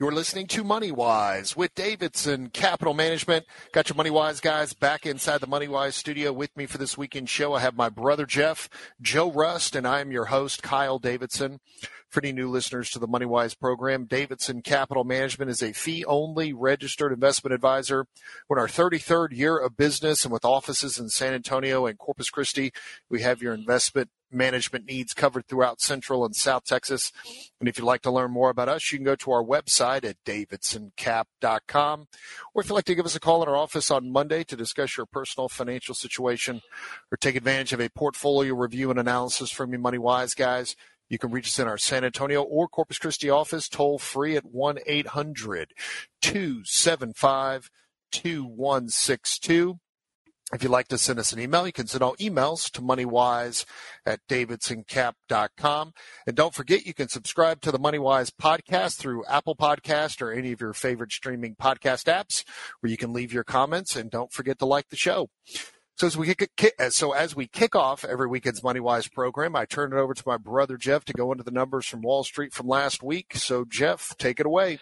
You're listening to MoneyWise with Davidson Capital Management. Got your MoneyWise guys back inside the MoneyWise studio with me for this weekend show. I have my brother Jeff, Joe Rust, and I am your host, Kyle Davidson. For any new listeners to the MoneyWise program, Davidson Capital Management is a fee-only registered investment advisor. We're in our 33rd year of business, and with offices in San Antonio and Corpus Christi, we have your investment management needs covered throughout Central and South Texas. And if you'd like to learn more about us, you can go to our website at davidsoncap.com. Or if you'd like to give us a call in our office on Monday to discuss your personal financial situation or take advantage of a portfolio review and analysis from your MoneyWise guys, you can reach us in our San Antonio or Corpus Christi office toll free at 1-800-275-2162. If you'd like to send us an email, you can send all emails to moneywise at davidsoncap.com. And don't forget, you can subscribe to the MoneyWise podcast through Apple Podcast or any of your favorite streaming podcast apps where you can leave your comments. And don't forget to like the show. So as we kick off every weekend's MoneyWise program, I turn it over to my brother Jeff to go into the numbers from Wall Street from last week. So, Jeff, take it away.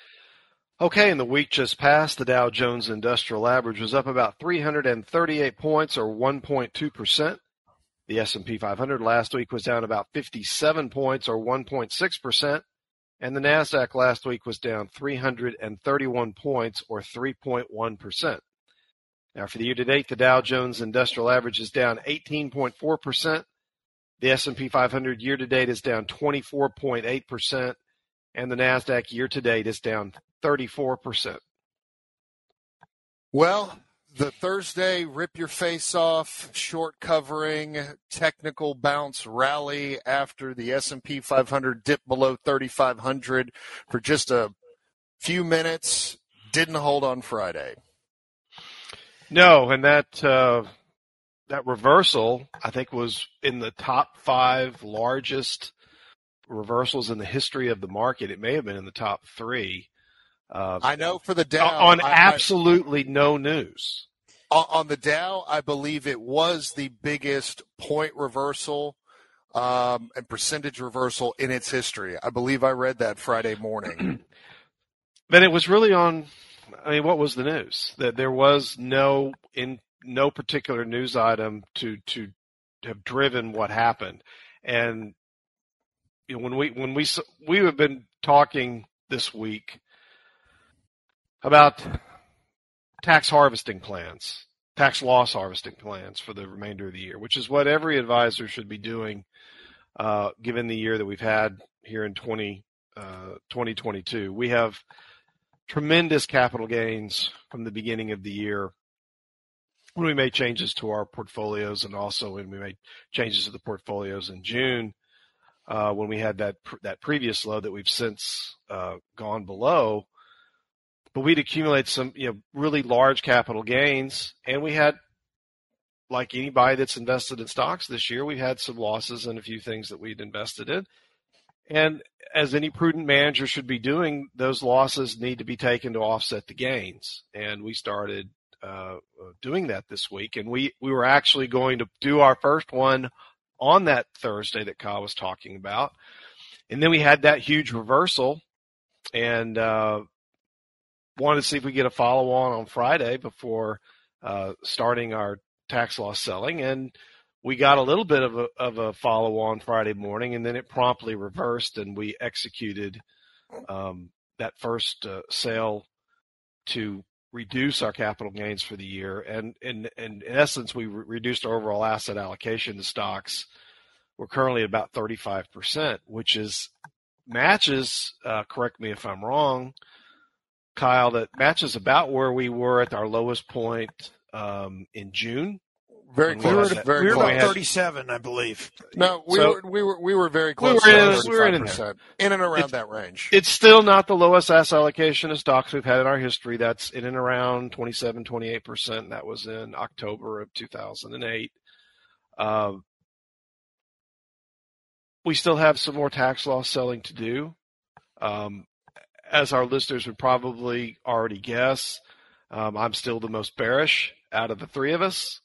Okay, in the week just passed, the Dow Jones Industrial Average was up about 338 points, or 1.2%. The S&P 500 last week was down about 57 points, or 1.6%. And the Nasdaq last week was down 331 points, or 3.1%. Now, for the year-to-date, the Dow Jones Industrial Average is down 18.4%. The S&P 500 year-to-date is down 24.8%. And the Nasdaq year-to-date is down 34%. Well, the Thursday rip your face off, short covering, technical bounce rally after the S&P 500 dipped below 3,500 for just a few minutes, didn't hold on Friday. No, and that reversal, I think, was in the top five largest reversals in the history of the market. It may have been in the top three. I know for the Dow. On absolutely no news. On the Dow, I believe it was the biggest point reversal and percentage reversal in its history. I believe I read that Friday morning. But it was really on, I mean, what was the news? That there was no particular news item to have driven what happened. And you know, when we have been talking this week about tax loss harvesting plans for the remainder of the year, which is what every advisor should be doing, given the year that we've had here in 2022. We have tremendous capital gains from the beginning of the year when we made changes to our portfolios, and also when we made changes to the portfolios in June, when we had that previous low that we've since gone below. But we'd accumulate some, you know, really large capital gains, and we had, like anybody that's invested in stocks this year, we had some losses in a few things that we'd invested in. And as any prudent manager should be doing, those losses need to be taken to offset the gains. And we started doing that this week, and we were actually going to do our first one on that Thursday that Kyle was talking about. And then we had that huge reversal, and wanted to see if we get a follow-on on Friday before starting our tax loss selling, and we got a little bit of a follow-on Friday morning, and then it promptly reversed, and we executed that first sale to reduce our capital gains for the year, and in essence, we reduced our overall asset allocation to stocks. We're currently at about 35%, which is matches. Correct me if I'm wrong, Kyle, that matches about where we were at our lowest point in June. Very close. We were about 37, I believe. No, we were very close. We were in and around that range. It's still not the lowest asset allocation of stocks we've had in our history. That's in and around 27, 28%. That was in October of 2008. We still have some more tax loss selling to do. As our listeners would probably already guess, I'm still the most bearish out of the three of us.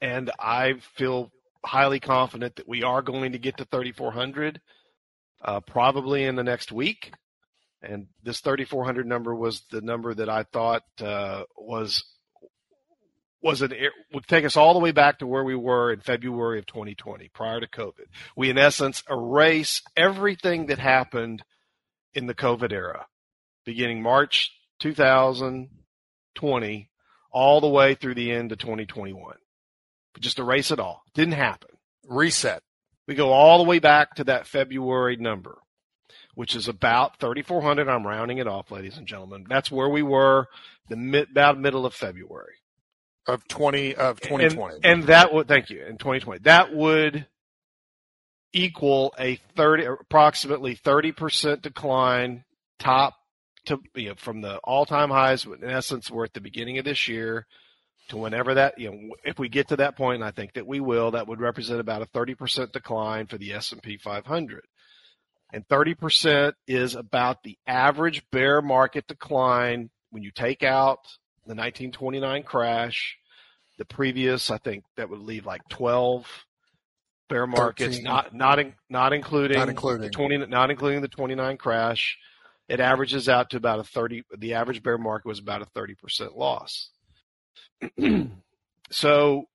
And I feel highly confident that we are going to get to 3,400 probably in the next week. And this 3,400 number was the number that I thought would take us all the way back to where we were in February of 2020, prior to COVID. We, in essence, erase everything that happened in the COVID era, beginning March 2020, all the way through the end of 2021. Just erase it all. Didn't happen. Reset. We go all the way back to that February number, which is about 3,400. I'm rounding it off, ladies and gentlemen. That's where we were about middle of February of 2020. And that would, thank you, in 2020. That would equal approximately 30% decline top to, you know, from the all-time highs. In essence, we're at the beginning of this year. To whenever that, you know, if we get to that point, and I think that we will, that would represent about a 30% decline for the S&P 500. And 30% is about the average bear market decline when you take out the 1929 crash, the previous, I think that would leave like 12 bear markets, 13. not including the 29 crash. It averages out to about the average bear market was about a 30% loss. So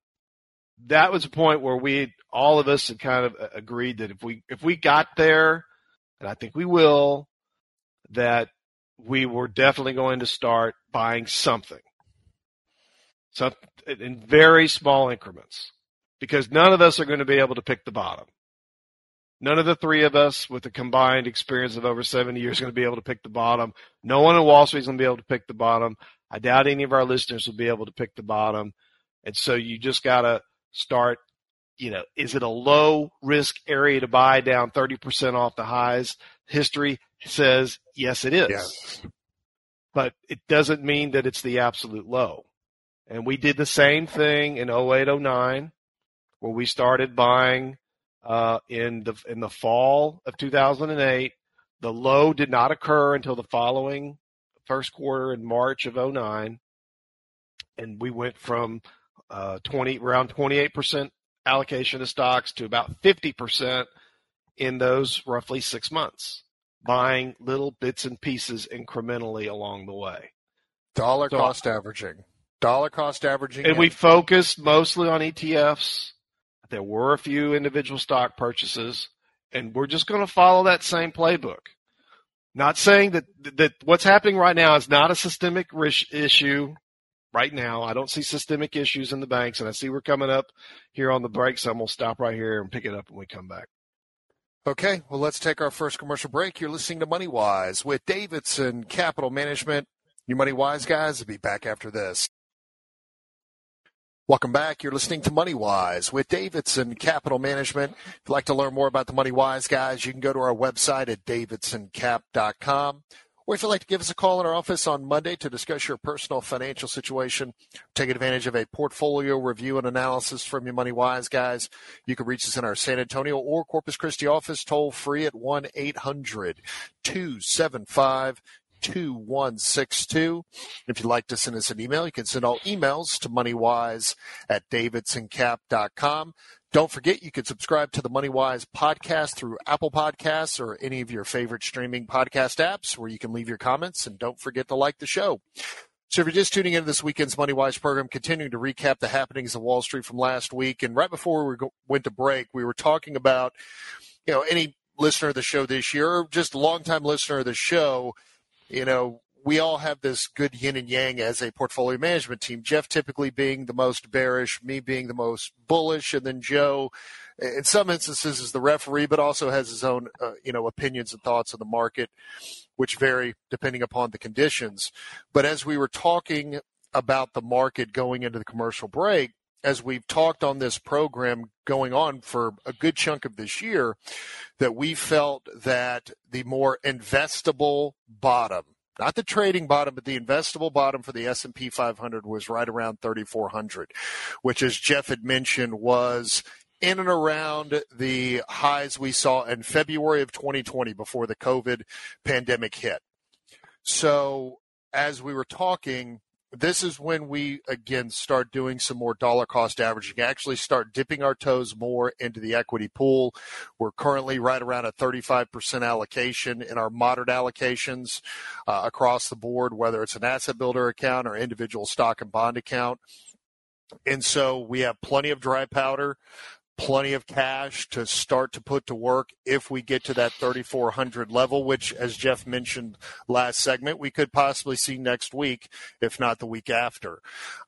that was a point where all of us had kind of agreed that if we got there, and I think we will, that we were definitely going to start buying something. So in very small increments, because none of us are going to be able to pick the bottom. None of the three of us with a combined experience of over 70 years are going to be able to pick the bottom. No one in Wall Street is going to be able to pick the bottom. I doubt any of our listeners will be able to pick the bottom. And so you just got to start, you know, is it a low risk area to buy down 30% off the highs? History says, yes, it is. Yes. But it doesn't mean that it's the absolute low. And we did the same thing in 08, 09, where we started buying in the fall of 2008. The low did not occur until the following first quarter in March of 09, and we went from around 28% allocation of stocks to about 50% in those roughly 6 months, buying little bits and pieces incrementally along the way. Dollar cost averaging. And we focused mostly on ETFs. There were a few individual stock purchases, and we're just going to follow that same playbook. Not saying that what's happening right now is not a systemic risk issue right now. I don't see systemic issues in the banks, and I see we're coming up here on the break, so I'm going to stop right here and pick it up when we come back. Okay, well, let's take our first commercial break. You're listening to MoneyWise with Davidson Capital Management. Your MoneyWise guys will be back after this. Welcome back. You're listening to MoneyWise with Davidson Capital Management. If you'd like to learn more about the MoneyWise guys, you can go to our website at davidsoncap.com. Or if you'd like to give us a call in our office on Monday to discuss your personal financial situation, take advantage of a portfolio review and analysis from your MoneyWise guys, you can reach us in our San Antonio or Corpus Christi office toll free at 1-800-275-2162. If you'd like to send us an email, you can send all emails to moneywise@davidsoncap.com. Don't forget, you can subscribe to the MoneyWise podcast through Apple Podcasts or any of your favorite streaming podcast apps where you can leave your comments, and don't forget to like the show. So if you're just tuning into this weekend's MoneyWise program, continuing to recap the happenings of Wall Street from last week, and right before we went to break, we were talking about, you know, any listener of the show this year, or just a longtime listener of the show, you know, we all have this good yin and yang as a portfolio management team. Jeff typically being the most bearish, me being the most bullish, and then Joe, in some instances, is the referee, but also has his own, opinions and thoughts on the market, which vary depending upon the conditions. But as we were talking about the market going into the commercial break, as we've talked on this program going on for a good chunk of this year, that we felt that the more investable bottom, not the trading bottom, but the investable bottom for the S&P 500 was right around 3,400, which, as Jeff had mentioned, was in and around the highs we saw in February of 2020 before the COVID pandemic hit. So as we were talking, this is when we, again, start doing some more dollar cost averaging, actually start dipping our toes more into the equity pool. We're currently right around a 35% allocation in our moderate allocations across the board, whether it's an asset builder account or individual stock and bond account. And so we have plenty of dry powder, plenty of cash to start to put to work if we get to that 3,400 level, which, as Jeff mentioned last segment, we could possibly see next week, if not the week after.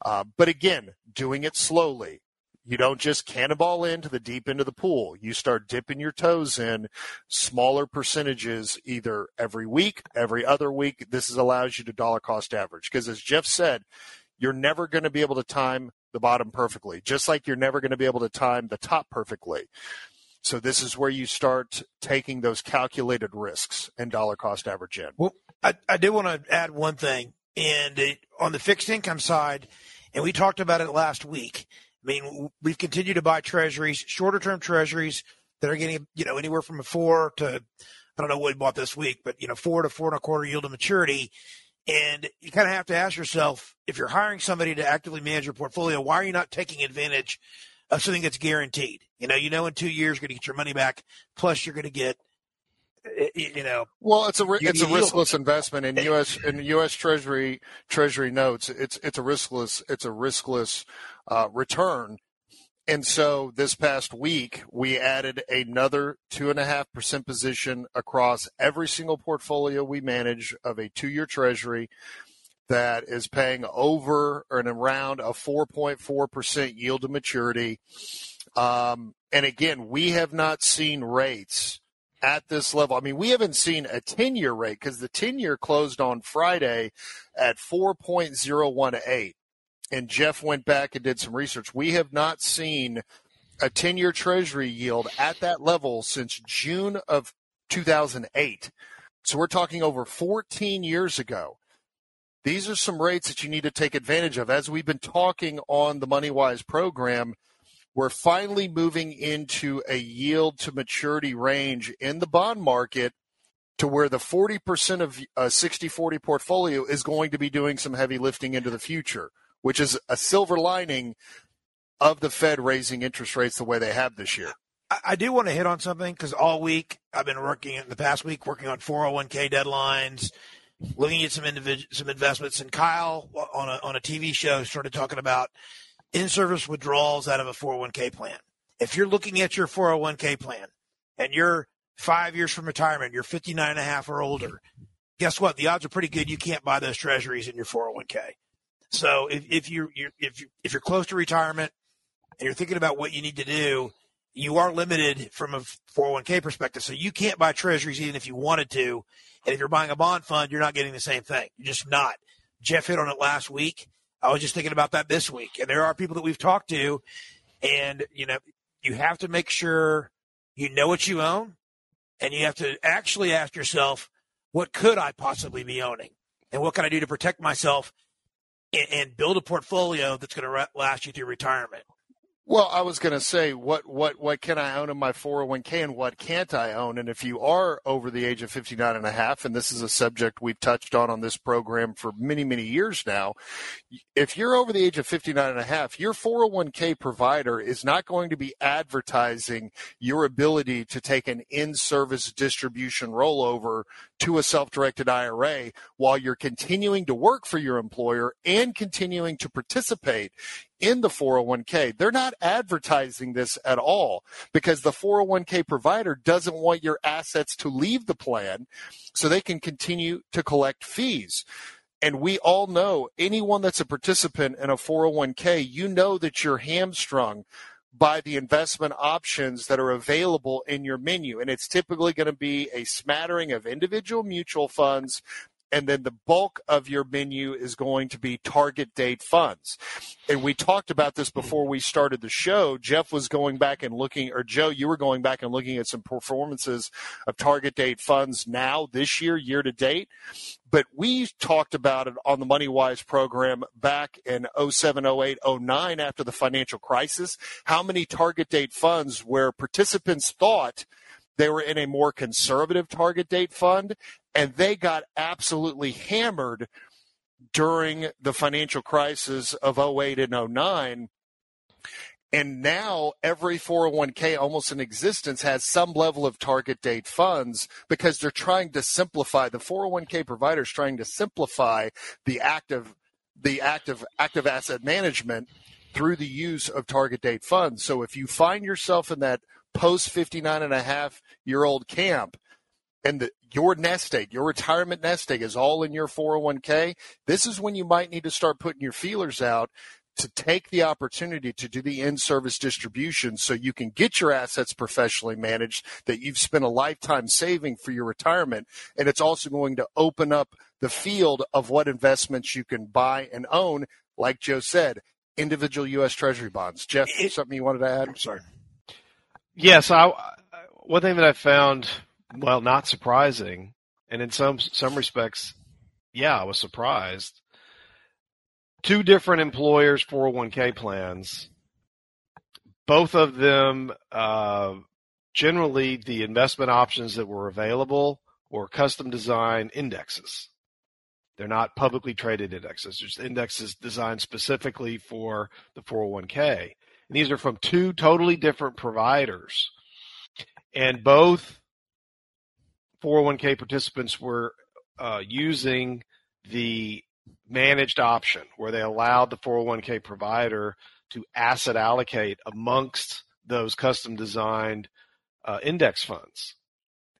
But again, doing it slowly. You don't just cannonball into the deep end of the pool. You start dipping your toes in smaller percentages either every week, every other week. This allows you to dollar cost average because, as Jeff said, you're never going to be able to time the bottom perfectly, just like you're never going to be able to time the top perfectly. So this is where you start taking those calculated risks and dollar cost average in. Well, I do want to add one thing, and on the fixed income side, and we talked about it last week. I mean, we've continued to buy treasuries, shorter term treasuries that are getting, anywhere from a 4 to, I don't know what we bought this week, but 4 to 4.25 yield to maturity. And you kind of have to ask yourself, if you're hiring somebody to actively manage your portfolio, why are you not taking advantage of something that's guaranteed? In 2 years you're going to get your money back, plus you're going to get, Well, it's a riskless investment in U.S. Treasury notes. It's a riskless return. And so this past week, we added another 2.5% position across every single portfolio we manage of a 2-year treasury that is paying over and around a 4.4% yield to maturity. And again, we have not seen rates at this level. I mean, we haven't seen a 10-year rate because the 10-year closed on Friday at 4.018. And Jeff went back and did some research. We have not seen a 10-year treasury yield at that level since June of 2008. So we're talking over 14 years ago. These are some rates that you need to take advantage of. As we've been talking on the MoneyWise program, we're finally moving into a yield to maturity range in the bond market to where the 40% of a 60-40 portfolio is going to be doing some heavy lifting into the future, which is a silver lining of the Fed raising interest rates the way they have this year. I do want to hit on something because all week I've been working on 401k deadlines, looking at some investments. And Kyle on a TV show started talking about in-service withdrawals out of a 401k plan. If you're looking at your 401k plan and you're 5 years from retirement, you're 59 and a half or older, guess what? The odds are pretty good you can't buy those treasuries in your 401k. So if you're close to retirement and you're thinking about what you need to do, you are limited from a 401k perspective. So you can't buy treasuries even if you wanted to. And if you're buying a bond fund, you're not getting the same thing. You're just not. Jeff hit on it last week. I was just thinking about that this week. And there are people that we've talked to, and you have to make sure you know what you own, and you have to actually ask yourself, what could I possibly be owning? And what can I do to protect myself and build a portfolio that's going to last you through retirement? Well, I was going to say, what can I own in my 401k and what can't I own? And if you are over the age of 59 and a half, and this is a subject we've touched on this program for many, many years now, if you're over the age of 59 and a half, your 401k provider is not going to be advertising your ability to take an in-service distribution rollover to a self-directed IRA while you're continuing to work for your employer and continuing to participate in the 401k. They're not advertising this at all because the 401k provider doesn't want your assets to leave the plan so they can continue to collect fees. And we all know, anyone that's a participant in a 401k, that you're hamstrung by the investment options that are available in your menu. And it's typically going to be a smattering of individual mutual funds And then the bulk of your menu is going to be target date funds. And we talked about this before we started the show. Jeff was going back and looking, or Joe, you were going back and looking at some performances of target date funds now, this year, year to date. But we talked about it on the MoneyWise program back in 07, 08, 09 after the financial crisis, how many target date funds where participants thought they were in a more conservative target date fund, and they got absolutely hammered during the financial crisis of 08 and 09. And now every 401k almost in existence has some level of target date funds because they're trying to simplify. The 401k provider is trying to simplify the active asset management through the use of target date funds. So if you find yourself in that post 59.5-year-old camp, and your nest egg, your retirement nest egg is all in your 401k, this is when you might need to start putting your feelers out to take the opportunity to do the in-service distribution so you can get your assets professionally managed that you've spent a lifetime saving for your retirement. And it's also going to open up the field of what investments you can buy and own, like Joe said, individual U.S. Treasury bonds. Jeff, something you wanted to add? I'm sorry. Yes, one thing that I found, well, not surprising, and in some respects, yeah, I was surprised. Two different employers' 401k plans, both of them, generally the investment options that were available were custom designed indexes. They're not publicly traded indexes. There's indexes designed specifically for the 401k. And these are from two totally different providers. And both 401k participants were using the managed option where they allowed the 401k provider to asset allocate amongst those custom designed index funds.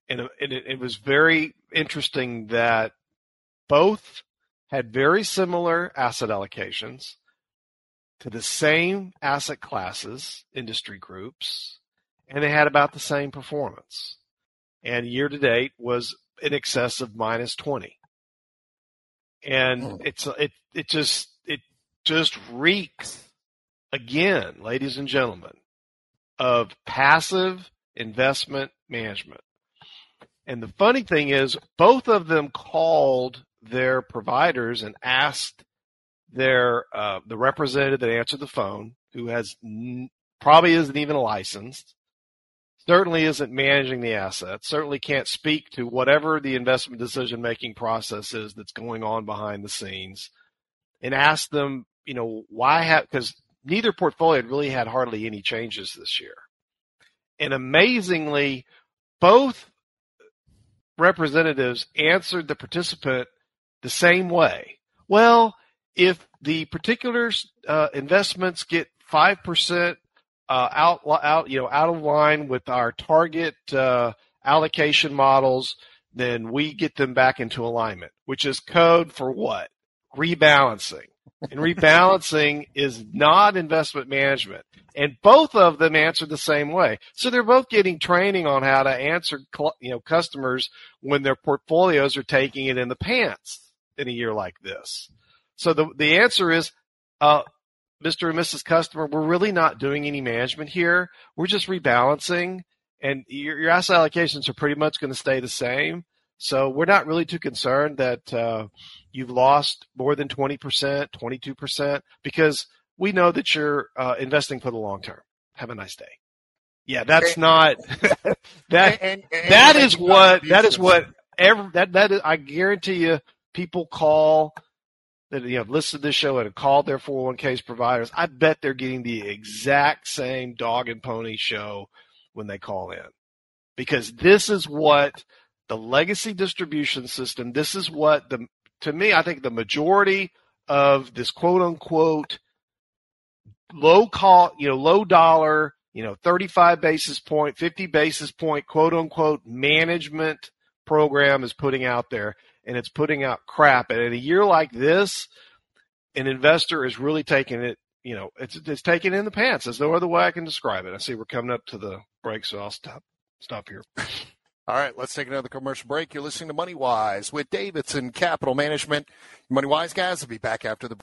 And it was very interesting that both had very similar asset allocations to the same asset classes, industry groups, and they had about the same performance. And year to date was in excess of minus 20. And it just reeks again, ladies and gentlemen, of passive investment management. And the funny thing is, both of them called their providers and asked the representative that answered the phone, who has probably isn't even licensed, certainly isn't managing the assets, certainly can't speak to whatever the investment decision-making process is that's going on behind the scenes, and asked them, because neither portfolio had really had hardly any changes this year. And amazingly, both representatives answered the participant the same way. Well, if the particular investments get 5% out of line with our target allocation models, then we get them back into alignment, which is code for what? Rebalancing. And rebalancing is not investment management. And both of them answered the same way. So they're both getting training on how to answer customers when their portfolios are taking it in the pants in a year like this. So the answer is, Mr. and Mrs. Customer, we're really not doing any management here. We're just rebalancing, and your asset allocations are pretty much going to stay the same. So we're not really too concerned that you've lost more than 20%, 22%, because we know that you're investing for the long term. Have a nice day. Yeah, that's not that is what I guarantee you people call that have listened to this show and have called their 401k providers, I bet they're getting the exact same dog and pony show when they call in. Because this is what the legacy distribution system, this is what, to me, I think the majority of this quote-unquote low dollar, 35 basis point, 50 basis point, quote-unquote management program is putting out there. And it's putting out crap. And in a year like this, an investor is really taking it, it's taking it in the pants. There's no other way I can describe it. I see we're coming up to the break, so I'll stop here. All right, let's take another commercial break. You're listening to Money Wise with Davidson Capital Management. Money Wise guys will be back after the break.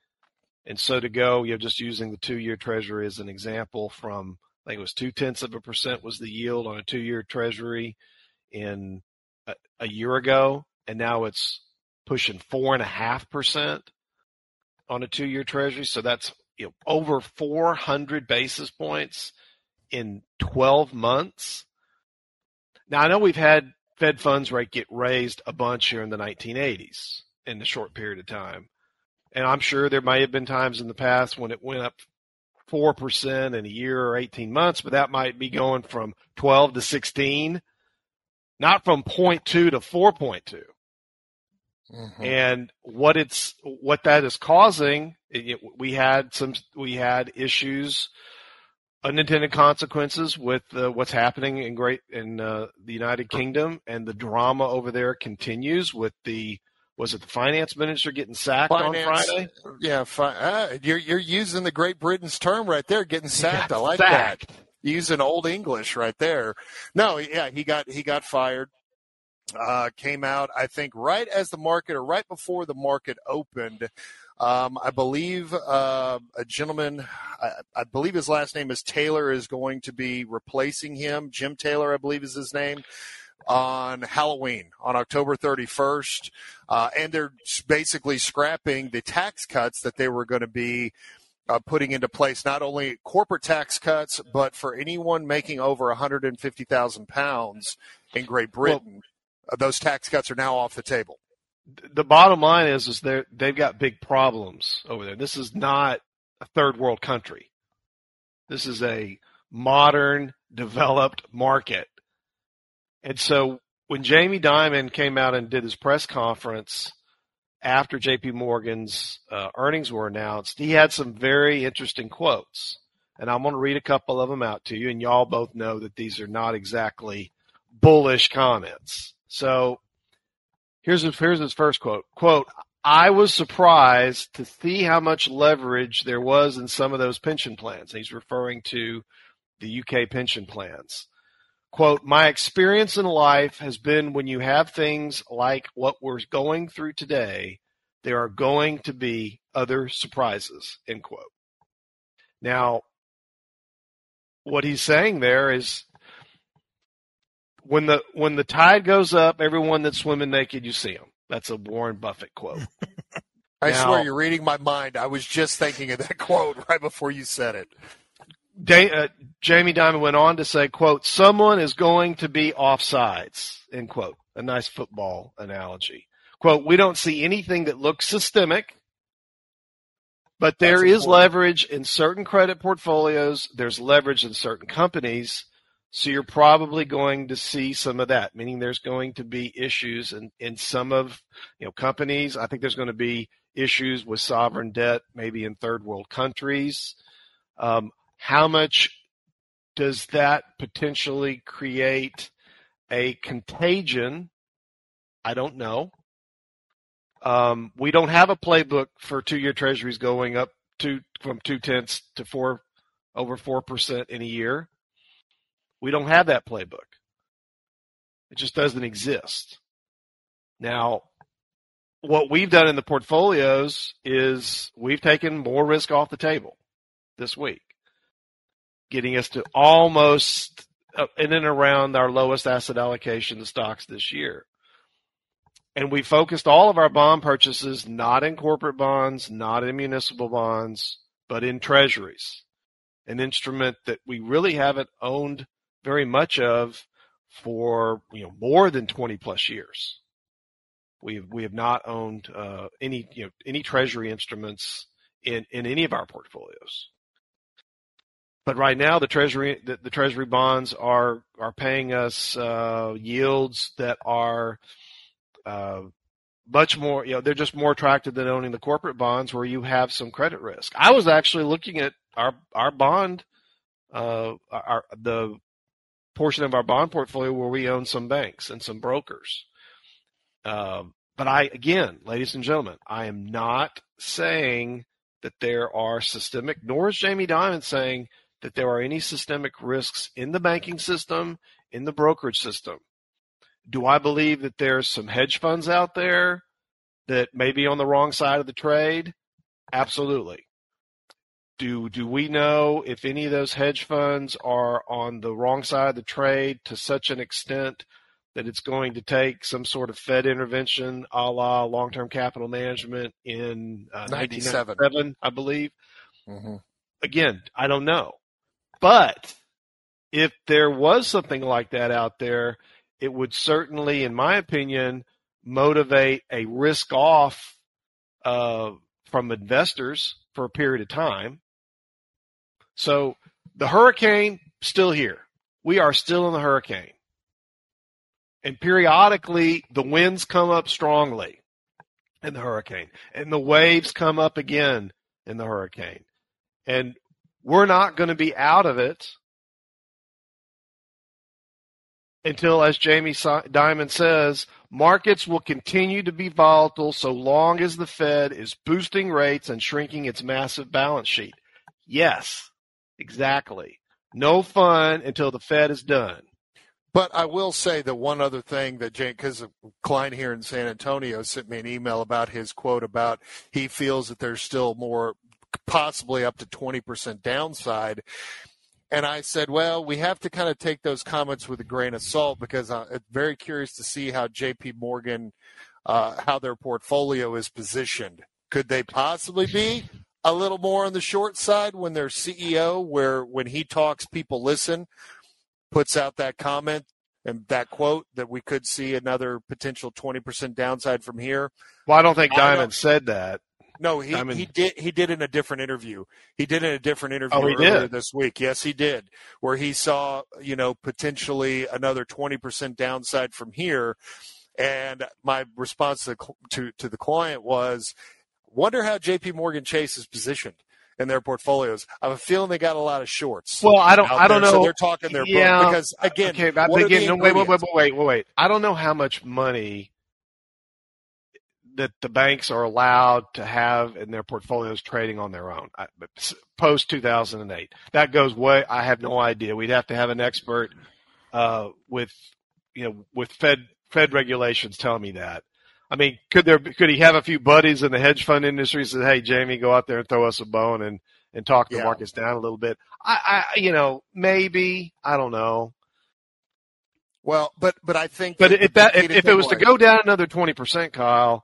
And so to go, just using the 2-year treasury as an example from, I think it was 0.2% was the yield on a 2-year treasury in a year ago. And now it's pushing 4.5%. on a 2-year treasury. So that's over 400 basis points in 12 months. Now, I know we've had Fed funds rate get raised a bunch here in the 1980s in the short period of time. And I'm sure there might have been times in the past when it went up 4% in a year or 18 months, but that might be going from 12 to 16, not from 0.2 to 4.2. Mm-hmm. And what that is causing, we had issues, unintended consequences with what's happening in the United Kingdom, and the drama over there continues with was it the finance minister getting sacked on Friday? Yeah, you're using the Great Britain's term right there, getting sacked. I like that. Using old English right there. No, yeah, he got fired. Came out, I think, right as the market or right before the market opened. I believe a gentleman, I believe his last name is Taylor, is going to be replacing him. Jim Taylor, I believe, is his name. on Halloween, on October 31st, and they're basically scrapping the tax cuts that they were going to be putting into place, not only corporate tax cuts, but for anyone making over 150,000 pounds in Great Britain, those tax cuts are now off the table. The bottom line is they've got big problems over there. This is not a third world country. This is a modern, developed market. And so when Jamie Dimon came out and did his press conference after J.P. Morgan's earnings were announced, he had some very interesting quotes. And I'm going to read a couple of them out to you, and y'all both know that these are not exactly bullish comments. So here's his first quote. Quote, "I was surprised to see how much leverage there was in some of those pension plans." And he's referring to the UK pension plans. Quote, "My experience in life has been when you have things like what we're going through today, there are going to be other surprises," end quote. Now, what he's saying there is when the tide goes up, everyone that's swimming naked, you see them. That's a Warren Buffett quote. I swear you're reading my mind. I was just thinking of that quote right before you said it. Jamie Dimon went on to say, quote, "Someone is going to be offsides," end quote. A nice football analogy. Quote, "We don't see anything that looks systemic, but there is leverage in certain credit portfolios. There's leverage in certain companies. So you're probably going to see some of that," meaning there's going to be issues in some of companies. I think there's going to be issues with sovereign debt, maybe in third world countries. How much does that potentially create a contagion? I don't know. We don't have a playbook for two-year treasuries going up from 0.2 to over 4% in a year. We don't have that playbook. It just doesn't exist. Now, what we've done in the portfolios is we've taken more risk off the table this week, getting us to almost in and around our lowest asset allocation to stocks this year. And we focused all of our bond purchases not in corporate bonds, not in municipal bonds, but in treasuries, an instrument that we really haven't owned very much of for more than 20 plus years. We have not owned any treasury instruments in any of our portfolios. But right now, the treasury bonds are paying us yields that are much more. They're just more attractive than owning the corporate bonds, where you have some credit risk. I was actually looking at our bond, the portion of our bond portfolio where we own some banks and some brokers. But again, ladies and gentlemen, I am not saying that there are systemic, nor is Jamie Dimon saying that there are any systemic risks in the banking system, in the brokerage system. Do I believe that there's some hedge funds out there that may be on the wrong side of the trade? Absolutely. Do we know if any of those hedge funds are on the wrong side of the trade to such an extent that it's going to take some sort of Fed intervention a la Long-Term Capital Management in 1997, I believe? Mm-hmm. Again, I don't know. But if there was something like that out there, it would certainly, in my opinion, motivate a risk-off from investors for a period of time. So the hurricane, still here. We are still in the hurricane. And periodically, the winds come up strongly in the hurricane, and the waves come up again in the hurricane. And we're not going to be out of it until, as Jamie Dimon says, markets will continue to be volatile so long as the Fed is boosting rates and shrinking its massive balance sheet. Yes, exactly. No fun until the Fed is done. But I will say that one other thing that because Klein here in San Antonio sent me an email about his quote about he feels that there's still more, possibly up to 20% downside. And I said, well, we have to kind of take those comments with a grain of salt, because I'm very curious to see how J.P. Morgan, how their portfolio is positioned. Could they possibly be a little more on the short side when their CEO, where when he talks, people listen, puts out that comment and that quote that we could see another potential 20% downside from here? Well, I don't think Dimon said that. No, he did in a different interview. He did in a different interview earlier this week. Yes, he did, where he saw, you know, potentially another 20% downside from here. And my response to the client was, wonder how J.P. Morgan Chase is positioned in their portfolios. I have a feeling they got a lot of shorts. Well, I don't know. So they're talking their book, because again, wait. I don't know how much money that the banks are allowed to have in their portfolios trading on their own post 2008. That goes way. I have no idea. We'd have to have an expert with Fed regulations tell me that. I mean, could he have a few buddies in the hedge fund industry say, "Hey, Jamie, go out there and throw us a bone and talk the markets down a little bit"? Maybe, I don't know. Well, but I think, but if it was to go down another 20%, Kyle,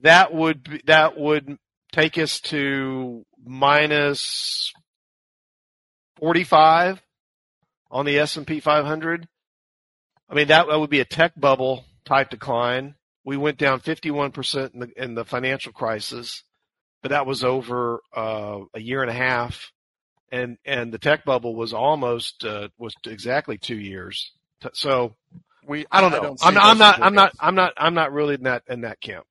that would take us to minus 45 on the S&P 500. I mean, that would be a tech bubble type decline. We went down 51% in the financial crisis, but that was over a year and a half, and the tech bubble was almost was exactly 2 years. So I don't know. I'm not really in that camp.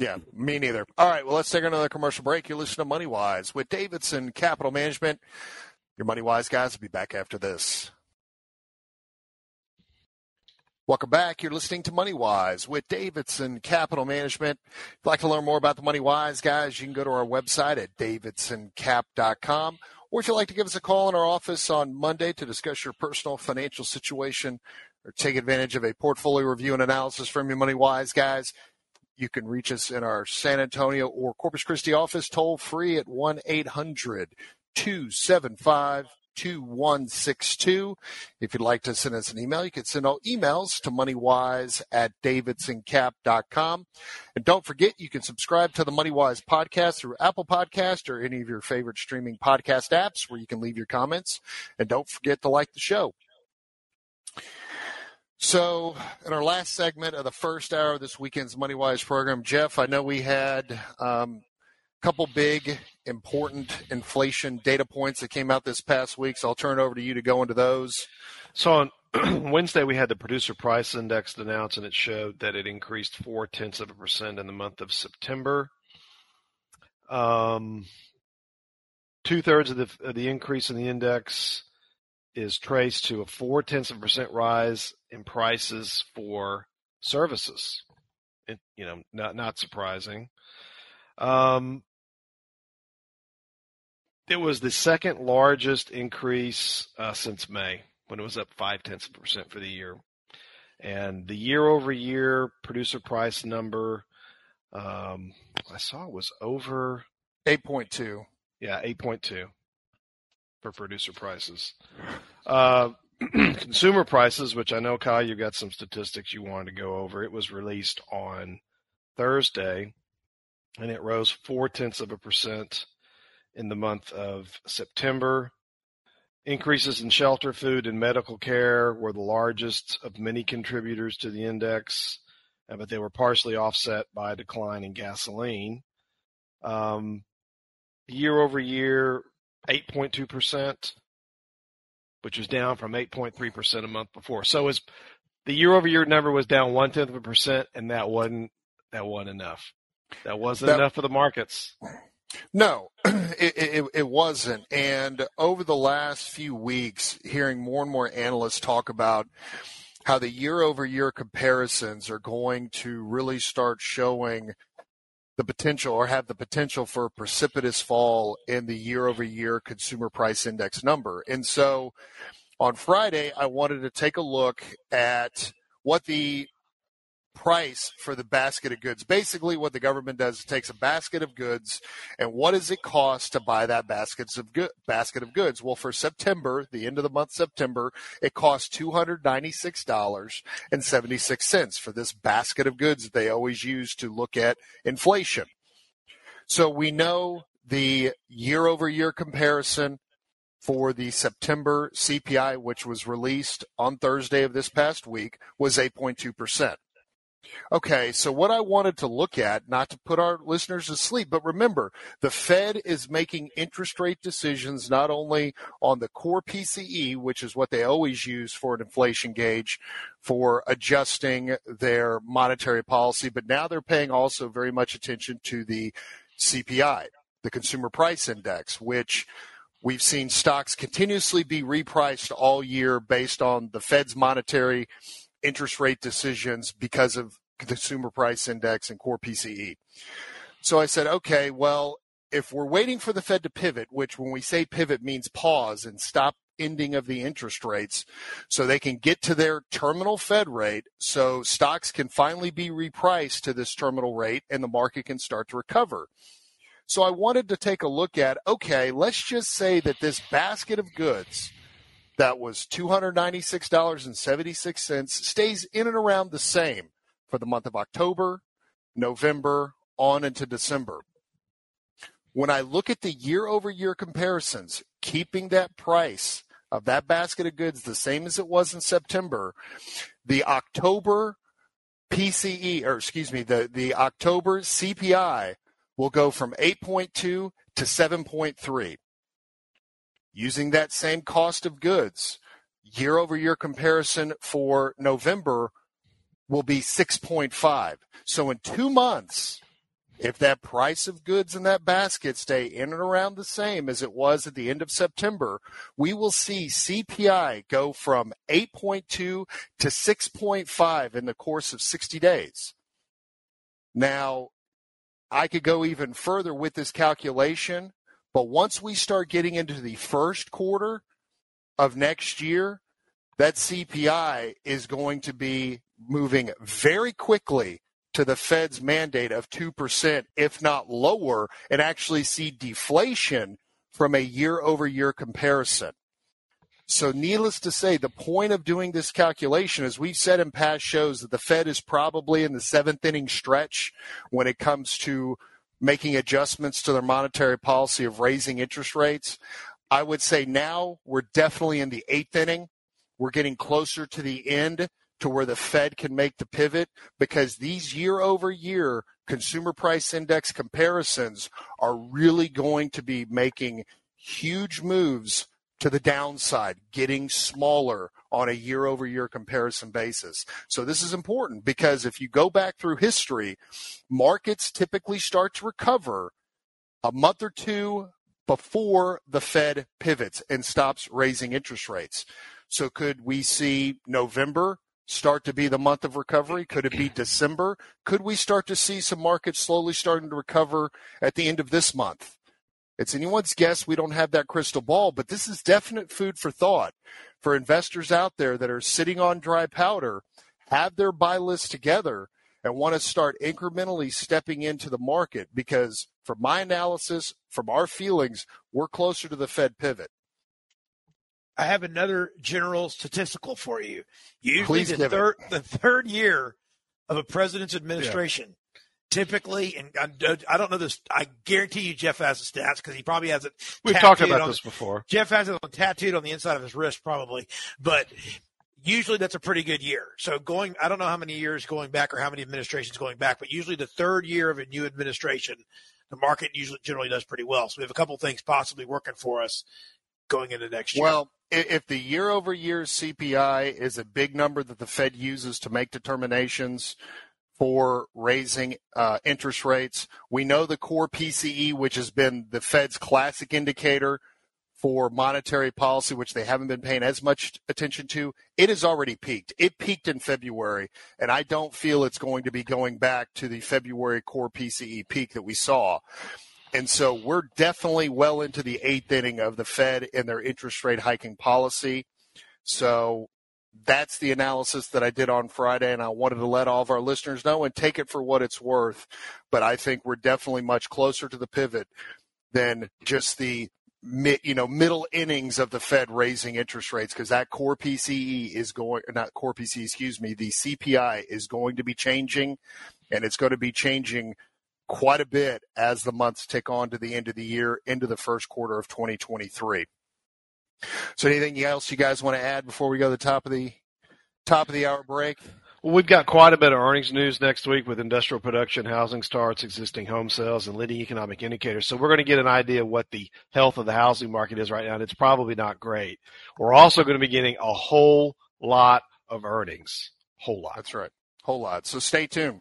Yeah, me neither. All right, well, let's take another commercial break. You listen to MoneyWise with Davidson Capital Management. Your MoneyWise guys will be back after this. Welcome back. You're listening to MoneyWise with Davidson Capital Management. If you'd like to learn more about the MoneyWise guys, you can go to our website at davidsoncap.com. Or if you'd like to give us a call in our office on Monday to discuss your personal financial situation or take advantage of a portfolio review and analysis from your MoneyWise guys, you can reach us in our San Antonio or Corpus Christi office toll free at 1-800-275-2162. If you'd like to send us an email, you can send all emails to moneywise@davidsoncap.com. And don't forget, you can subscribe to the MoneyWise podcast through Apple Podcast or any of your favorite streaming podcast apps where you can leave your comments. And don't forget to like the show. So in our last segment of the first hour of this weekend's MoneyWise program, Jeff, I know we had couple big, important inflation data points that came out this past week, so I'll turn it over to you to go into those. So on Wednesday, we had the Producer Price Index announced, and it showed that it increased 0.4% in the month of September. 2/3 of the increase in the index is traced to a 0.4% rise in prices for services. It, not surprising. It was the second largest increase since May, when it was up 0.5% for the year. And the year-over-year producer price number I saw was over 8.2. Yeah, 8.2 for producer prices. Consumer prices, which I know, Kyle, you've got some statistics you wanted to go over. It was released on Thursday, and it rose 0.4% in the month of September. Increases in shelter, food, and medical care were the largest of many contributors to the index, but they were partially offset by a decline in gasoline. Year over year, 8.2%, which is down from 8.3% a month before. So the year over year number was down 0.1%, and that wasn't enough. That wasn't enough for the markets. No, it wasn't. And over the last few weeks, hearing more and more analysts talk about how the year-over-year comparisons are going to really start showing the potential, or have the potential for, a precipitous fall in the year-over-year consumer price index number. And so on Friday, I wanted to take a look at what the price for the basket of goods. Basically, what the government does is takes a basket of goods, and what does it cost to buy that basket of goods? Well, for September, the end of the month September, it cost $296.76 for this basket of goods that they always use to look at inflation. So we know the year-over-year comparison for the September CPI, which was released on Thursday of this past week, was 8.2%. Okay, so what I wanted to look at, not to put our listeners to sleep, but remember, the Fed is making interest rate decisions not only on the core PCE, which is what they always use for an inflation gauge for adjusting their monetary policy, but now they're paying also very much attention to the CPI, the Consumer Price Index, which we've seen stocks continuously be repriced all year based on the Fed's monetary interest rate decisions because of Consumer Price Index and core PCE. So I said, okay, well, if we're waiting for the Fed to pivot, which when we say pivot means pause and stop ending of the interest rates so they can get to their terminal Fed rate so stocks can finally be repriced to this terminal rate and the market can start to recover. So I wanted to take a look at, okay, let's just say that this basket of goods that was $296.76 stays in and around the same for the month of October, November, on into December. When I look at the year-over-year comparisons, keeping that price of that basket of goods the same as it was in September, the October PCE, or excuse me, the October CPI will go from 8.2 to 7.3. Using that same cost of goods, year-over-year comparison for November will be 6.5. So in 2 months, if that price of goods in that basket stay in and around the same as it was at the end of September, we will see CPI go from 8.2 to 6.5 in the course of 60 days. Now, I could go even further with this calculation. But once we start getting into the first quarter of next year, that CPI is going to be moving very quickly to the Fed's mandate of 2%, if not lower, and actually see deflation from a year-over-year comparison. So needless to say, the point of doing this calculation, as we've said in past shows, that the Fed is probably in the seventh inning stretch when it comes to making adjustments to their monetary policy of raising interest rates. I would say now we're definitely in the eighth inning. We're getting closer to the end to where the Fed can make the pivot because these year-over-year consumer price index comparisons are really going to be making huge moves to the downside, getting smaller on a year-over-year comparison basis. So this is important because if you go back through history, markets typically start to recover a month or two before the Fed pivots and stops raising interest rates. So could we see November start to be the month of recovery? Could it be December? Could we start to see some markets slowly starting to recover at the end of this month? It's anyone's guess. We don't have that crystal ball, but this is definite food for thought for investors out there that are sitting on dry powder, have their buy list together, and want to start incrementally stepping into the market because from my analysis, from our feelings, we're closer to the Fed pivot. I have another general statistical for you. Usually the third year of a president's administration, typically, and I don't know this, I guarantee you Jeff has the stats because he probably has it. We've talked about this before. Jeff has it tattooed on the inside of his wrist probably, but usually that's a pretty good year. So going, I don't know how many years going back or how many administrations going back, but usually the third year of a new administration, the market usually generally does pretty well. So we have a couple of things possibly working for us going into next year. Well, if the year-over-year CPI is a big number that the Fed uses to make determinations for raising interest rates. We know the core PCE, which has been the Fed's classic indicator for monetary policy, which they haven't been paying as much attention to, it has already peaked. It peaked in February, and I don't feel it's going to be going back to the February core PCE peak that we saw. And so we're definitely well into the eighth inning of the Fed and their interest rate hiking policy. So That's the analysis that I did on Friday, and I wanted to let all of our listeners know and take it for what it's worth. But I think we're definitely much closer to the pivot than just the middle innings of the Fed raising interest rates, because that core PCE is going, not core PCE, excuse me, the CPI is going to be changing, and it's going to be changing quite a bit as the months tick on to the end of the year, into the first quarter of 2023. So anything else you guys want to add before we go to the top of the hour break? Well, we've got quite a bit of earnings news next week with industrial production, housing starts, existing home sales, and leading economic indicators. So we're going to get an idea of what the health of the housing market is right now, and it's probably not great. We're also going to be getting a whole lot of earnings. Whole lot. That's right. Whole lot. So stay tuned.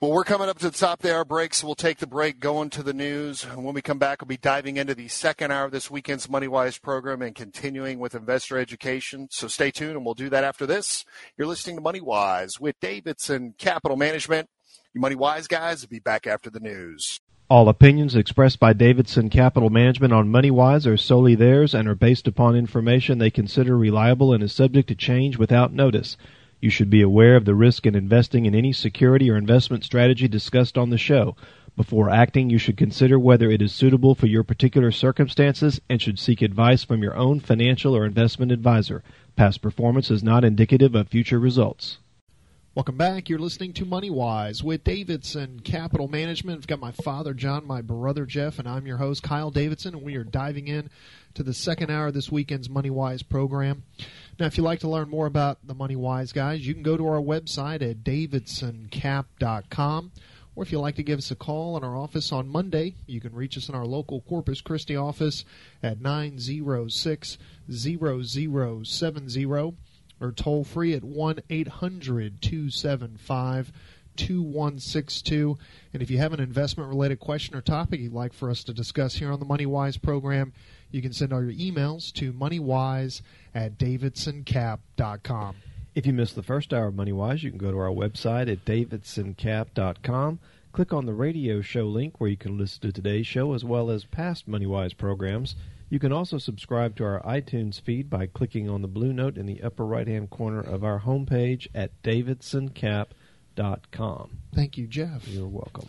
Well, we're coming up to the top of the hour break, so we'll take the break, go into the news. And when we come back, we'll be diving into the second hour of this weekend's MoneyWise program and continuing with investor education. So stay tuned, and we'll do that after this. You're listening to MoneyWise with Davidson Capital Management. Your MoneyWise guys will be back after the news. All opinions expressed by Davidson Capital Management on MoneyWise are solely theirs and are based upon information they consider reliable and is subject to change without notice. You should be aware of the risk in investing in any security or investment strategy discussed on the show. Before acting, you should consider whether it is suitable for your particular circumstances and should seek advice from your own financial or investment advisor. Past performance is not indicative of future results. Welcome back. You're listening to MoneyWise with Davidson Capital Management. I've got my father, John, my brother, Jeff, and I'm your host, Kyle Davidson, and we are diving in to the second hour of this weekend's MoneyWise program. Now, if you'd like to learn more about the MoneyWise guys, you can go to our website at davidsoncap.com, or if you'd like to give us a call in our office on Monday, you can reach us in our local Corpus Christi office at 906-0070. Or toll free at 1-800-275-2162. And if you have an investment-related question or topic you'd like for us to discuss here on the MoneyWise program, you can send all your emails to moneywise@davidsoncap.com. If you missed the first hour of MoneyWise, you can go to our website at davidsoncap.com. Click on the radio show link where you can listen to today's show as well as past MoneyWise programs. You can also subscribe to our iTunes feed by clicking on the blue note in the upper right-hand corner of our homepage at davidsoncap.com. Thank you, Jeff. You're welcome.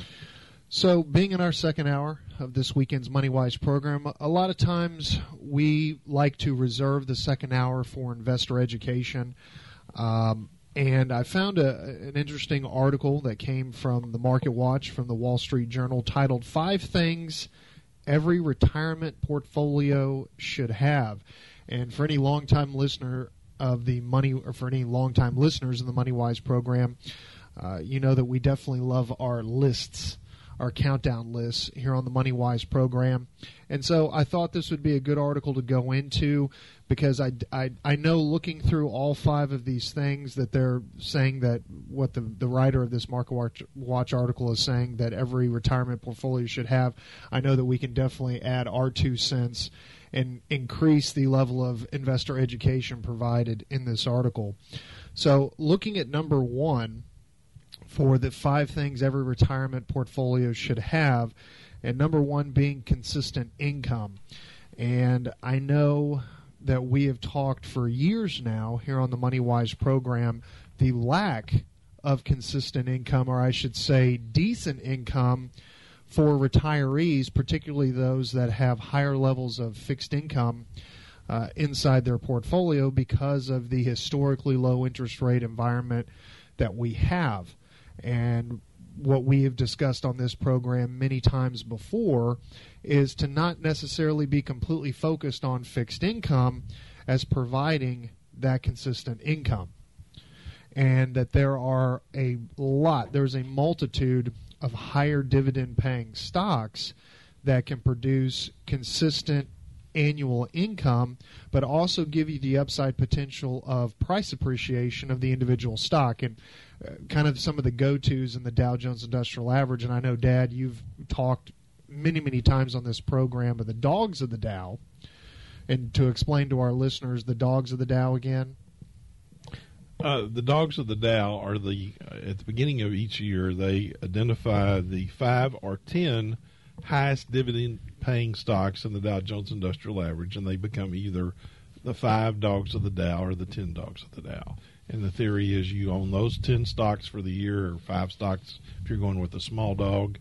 So being in our second hour of this weekend's MoneyWise program, a lot of times we like to reserve the second hour for investor education. And I found an interesting article that came from the Market Watch from the Wall Street Journal titled 5 Things Every Retirement Portfolio Should Have. And for any longtime listener of the money, or for any longtime listeners of the MoneyWise program, you know that we definitely love our lists, our countdown lists here on the MoneyWise program. And so I thought this would be a good article to go into, because I know, looking through all 5 of these things, that they're saying that what the writer of this Market Watch article is saying that every retirement portfolio should have. I know that we can definitely add our 2 cents and increase the level of investor education provided in this article. So looking at number 1 for the 5 things every retirement portfolio should have, and number 1 being consistent income. And I know that we have talked for years now here on the MoneyWise program, the lack of consistent income, or I should say decent income, for retirees, particularly those that have higher levels of fixed income inside their portfolio because of the historically low interest rate environment that we have. And what we have discussed on this program many times before is to not necessarily be completely focused on fixed income as providing that consistent income, and that there's a multitude of higher dividend paying stocks that can produce consistent annual income, but also give you the upside potential of price appreciation of the individual stock. And kind of some of the go-tos in the Dow Jones Industrial Average, and I know, Dad, you've talked many, many times on this program of the dogs of the Dow. And to explain to our listeners the dogs of the Dow again. The dogs of the Dow are at the beginning of each year, they identify the 5 or 10 highest dividend-paying stocks in the Dow Jones Industrial Average, and they become either the 5 dogs of the Dow or the 10 dogs of the Dow. And the theory is you own those 10 stocks for the year, or 5 stocks if you're going with a small dog,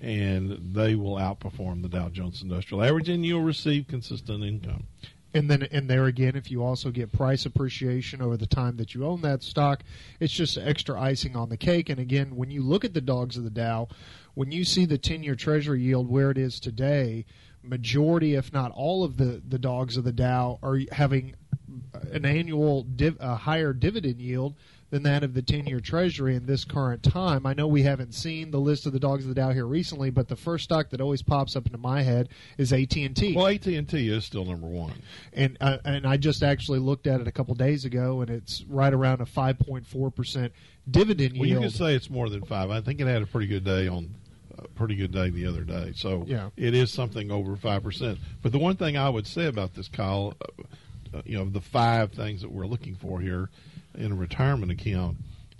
and they will outperform the Dow Jones Industrial Average, and you'll receive consistent income. And then, and there again, if you also get price appreciation over the time that you own that stock, it's just extra icing on the cake. And again, when you look at the dogs of the Dow, when you see the 10-year Treasury yield where it is today, majority, if not all of the dogs of the Dow are having an annual higher dividend yield than that of the 10-year Treasury in this current time. I know we haven't seen the list of the dogs of the Dow here recently, but the first stock that always pops up into my head is AT&T. Well, AT&T is still number one. And I just actually looked at it a couple days ago, and it's right around a 5.4% dividend yield. Well, you can say it's more than 5. I think it had a pretty good day the other day. So yeah, it is something over 5%. But the one thing I would say about this, Kyle, the 5 things that we're looking for here in a retirement account,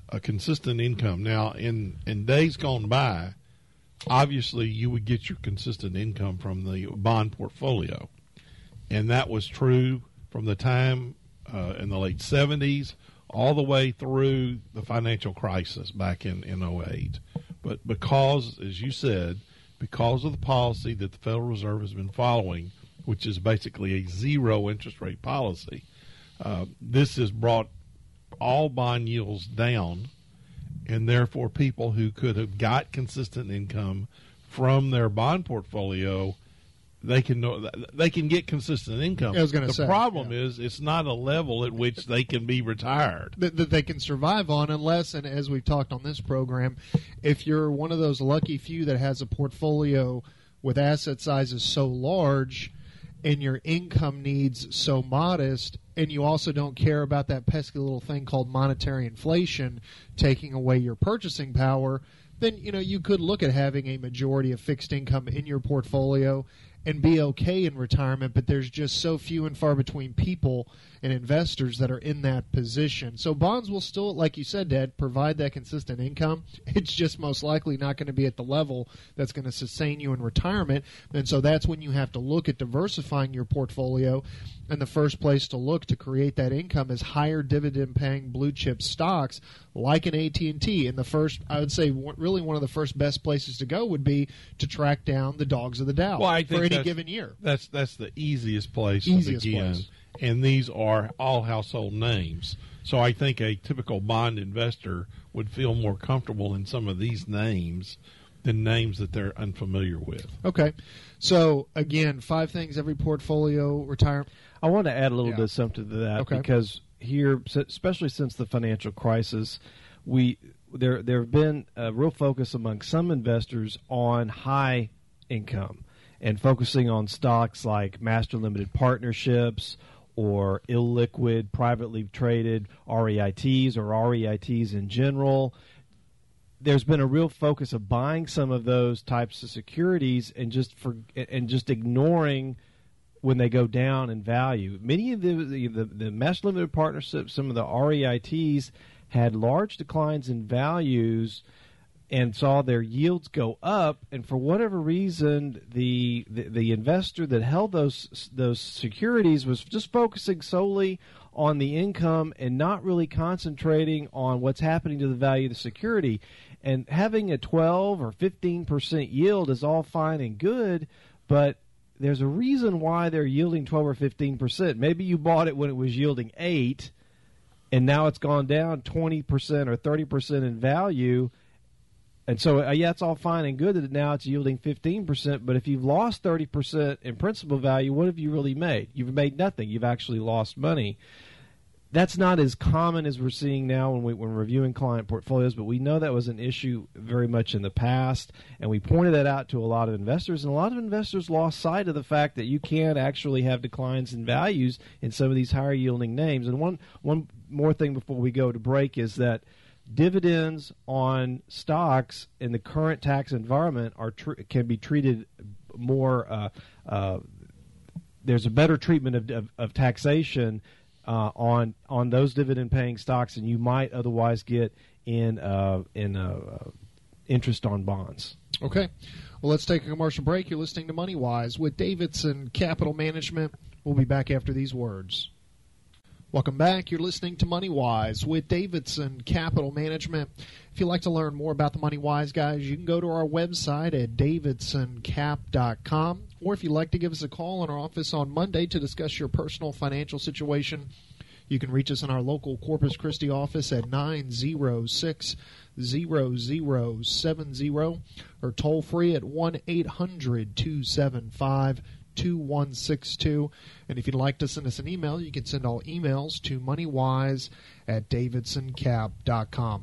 a consistent income. Now, in days gone by, obviously you would get your consistent income from the bond portfolio. And that was true from the time in the late 70s all the way through the financial crisis back in 08. But because, as you said, because of the policy that the Federal Reserve has been following, which is basically a zero interest rate policy, this has brought all bond yields down, and therefore people who could have got consistent income from their bond portfolio, they can get consistent income. The problem is it's not a level at which they can be retired. That they can survive on, unless, and as we've talked on this program, if you're one of those lucky few that has a portfolio with asset sizes so large and your income needs so modest, and you also don't care about that pesky little thing called monetary inflation taking away your purchasing power, then you could look at having a majority of fixed income in your portfolio and be okay in retirement. But there's just so few and far between people and investors that are in that position. So bonds will still, like you said, Dad, provide that consistent income. It's just most likely not going to be at the level that's going to sustain you in retirement. And so that's when you have to look at diversifying your portfolio. And the first place to look to create that income is higher dividend-paying blue-chip stocks like an AT&T. And the first, I would say, really one of the first best places to go would be to track down the dogs of the Dow. Well, I think any given year. That's the easiest place to begin. And these are all household names. So I think a typical bond investor would feel more comfortable in some of these names than names that they're unfamiliar with. Okay. So, again, 5 things every portfolio retirement. I want to add a little bit of something to that because here, especially since the financial crisis, there have been a real focus among some investors on high income and focusing on stocks like master limited partnerships or illiquid, privately traded REITs or REITs in general. There's been a real focus of buying some of those types of securities and just ignoring when they go down in value. Many of the master limited partnerships, some of the REITs had large declines in values and saw their yields go up, and for whatever reason, the investor that held those securities was just focusing solely on the income and not really concentrating on what's happening to the value of the security. And having a 12 or 15% yield is all fine and good, but there's a reason why they're yielding 12 or 15%. Maybe you bought it when it was yielding 8, and now it's gone down 20% or 30% in value. And so, it's all fine and good that now it's yielding 15%, but if you've lost 30% in principal value, what have you really made? You've made nothing. You've actually lost money. That's not as common as we're seeing now when reviewing client portfolios, but we know that was an issue very much in the past, and we pointed that out to a lot of investors, and a lot of investors lost sight of the fact that you can actually have declines in values in some of these higher-yielding names. And one more thing before we go to break is that dividends on stocks in the current tax environment can be treated more. There's a better treatment of taxation on those dividend-paying stocks than you might otherwise get in interest on bonds. Okay, well, let's take a commercial break. You're listening to Money Wise with Davidson Capital Management. We'll be back after these words. Welcome back. You're listening to Money Wise with Davidson Capital Management. If you'd like to learn more about the Money Wise guys, you can go to our website at davidsoncap.com. Or if you'd like to give us a call in our office on Monday to discuss your personal financial situation, you can reach us in our local Corpus Christi office at 906-0070 or toll free at 1-800-275-2162. And if you'd like to send us an email, you can send all emails to moneywise@davidsoncap.com.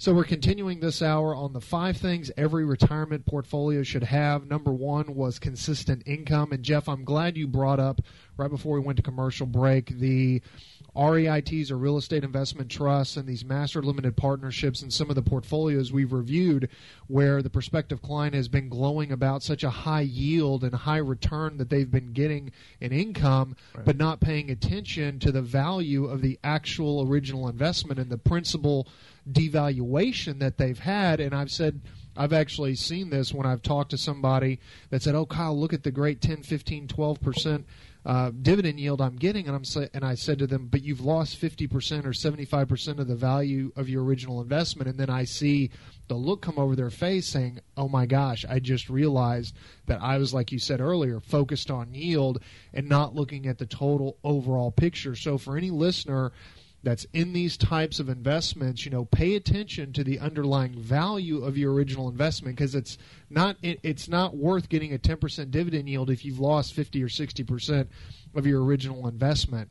So we're continuing this hour on the 5 things every retirement portfolio should have. Number 1 was consistent income. And Jeff, I'm glad you brought up right before we went to commercial break the REITs, or real estate investment trusts, and these master limited partnerships and some of the portfolios we've reviewed where the prospective client has been glowing about such a high yield and high return that they've been getting in income, right, but not paying attention to the value of the actual original investment and the principal devaluation that they've had. And I've actually seen this when I've talked to somebody that said, oh, Kyle, look at the great 10, 15, 12% dividend yield I'm getting. And I said to them, but you've lost 50% or 75% of the value of your original investment. And then I see the look come over their face saying, oh, my gosh, I just realized that I was, like you said earlier, focused on yield and not looking at the total overall picture. So for any listener that's in these types of investments, you know, pay attention to the underlying value of your original investment, because it's not worth getting a 10% dividend yield if you've lost 50 or 60% of your original investment.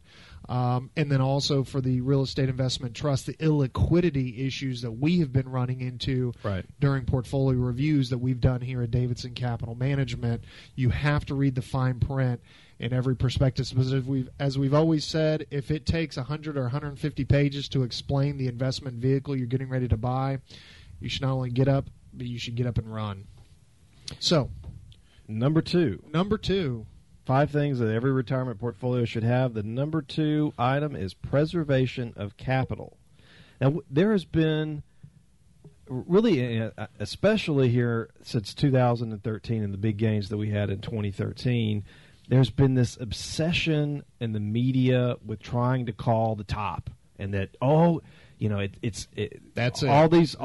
And then also for the real estate investment trust, the illiquidity issues that we have been running into during portfolio reviews that we've done here at Davidson Capital Management. You have to read the fine print in every prospectus, because as we've always said, if it takes 100 or 150 pages to explain the investment vehicle you're getting ready to buy, you should not only get up, but you should get up and run. So, number two. 5 things that every retirement portfolio should have. The number 2 item is preservation of capital. Now, there has been really, especially here since 2013 and the big gains that we had in 2013, there's been this obsession in the media with trying to call the top, and that, oh, you know, this is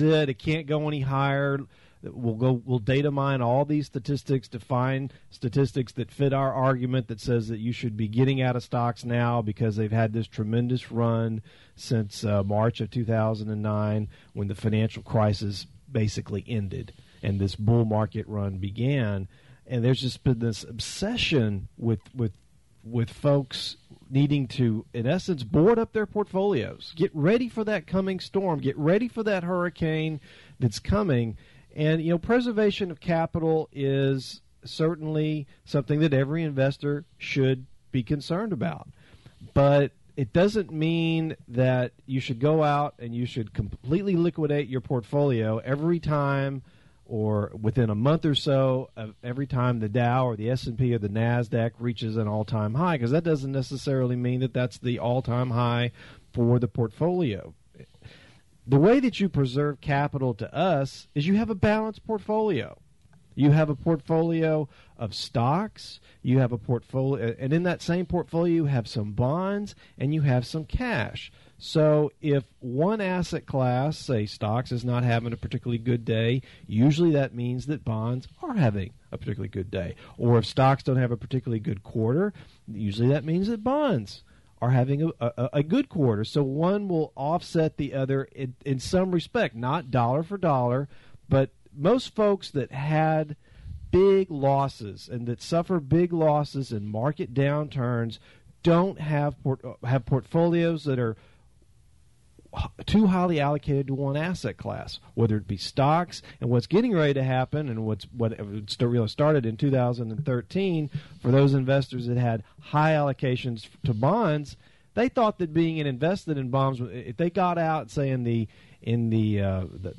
it. It can't go any higher. We'll data mine all these statistics to find statistics that fit our argument that says that you should be getting out of stocks now because they've had this tremendous run since March of 2009, when the financial crisis basically ended and this bull market run began. And there's just been this obsession with folks needing to, in essence, board up their portfolios, get ready for that coming storm, get ready for that hurricane that's coming. And, you know, preservation of capital is certainly something that every investor should be concerned about. But it doesn't mean that you should go out and you should completely liquidate your portfolio every time, or within a month or so of every time the Dow or the S&P or the Nasdaq reaches an all-time high, because that doesn't necessarily mean that that's the all-time high for the portfolio. The way that you preserve capital to us is you have a balanced portfolio. You have a portfolio of stocks, you have a portfolio, and in that same portfolio you have some bonds and you have some cash. So if one asset class, say stocks, is not having a particularly good day, usually that means that bonds are having a particularly good day. Or if stocks don't have a particularly good quarter, usually that means that bonds are having a good quarter. So one will offset the other in some respect, not dollar for dollar, but most folks that had big losses and that suffer big losses and market downturns don't have portfolios that are too highly allocated to one asset class, whether it be stocks. And what's getting ready to happen, and what started in 2013 for those investors that had high allocations to bonds, they thought that being invested in bonds, if they got out, say in the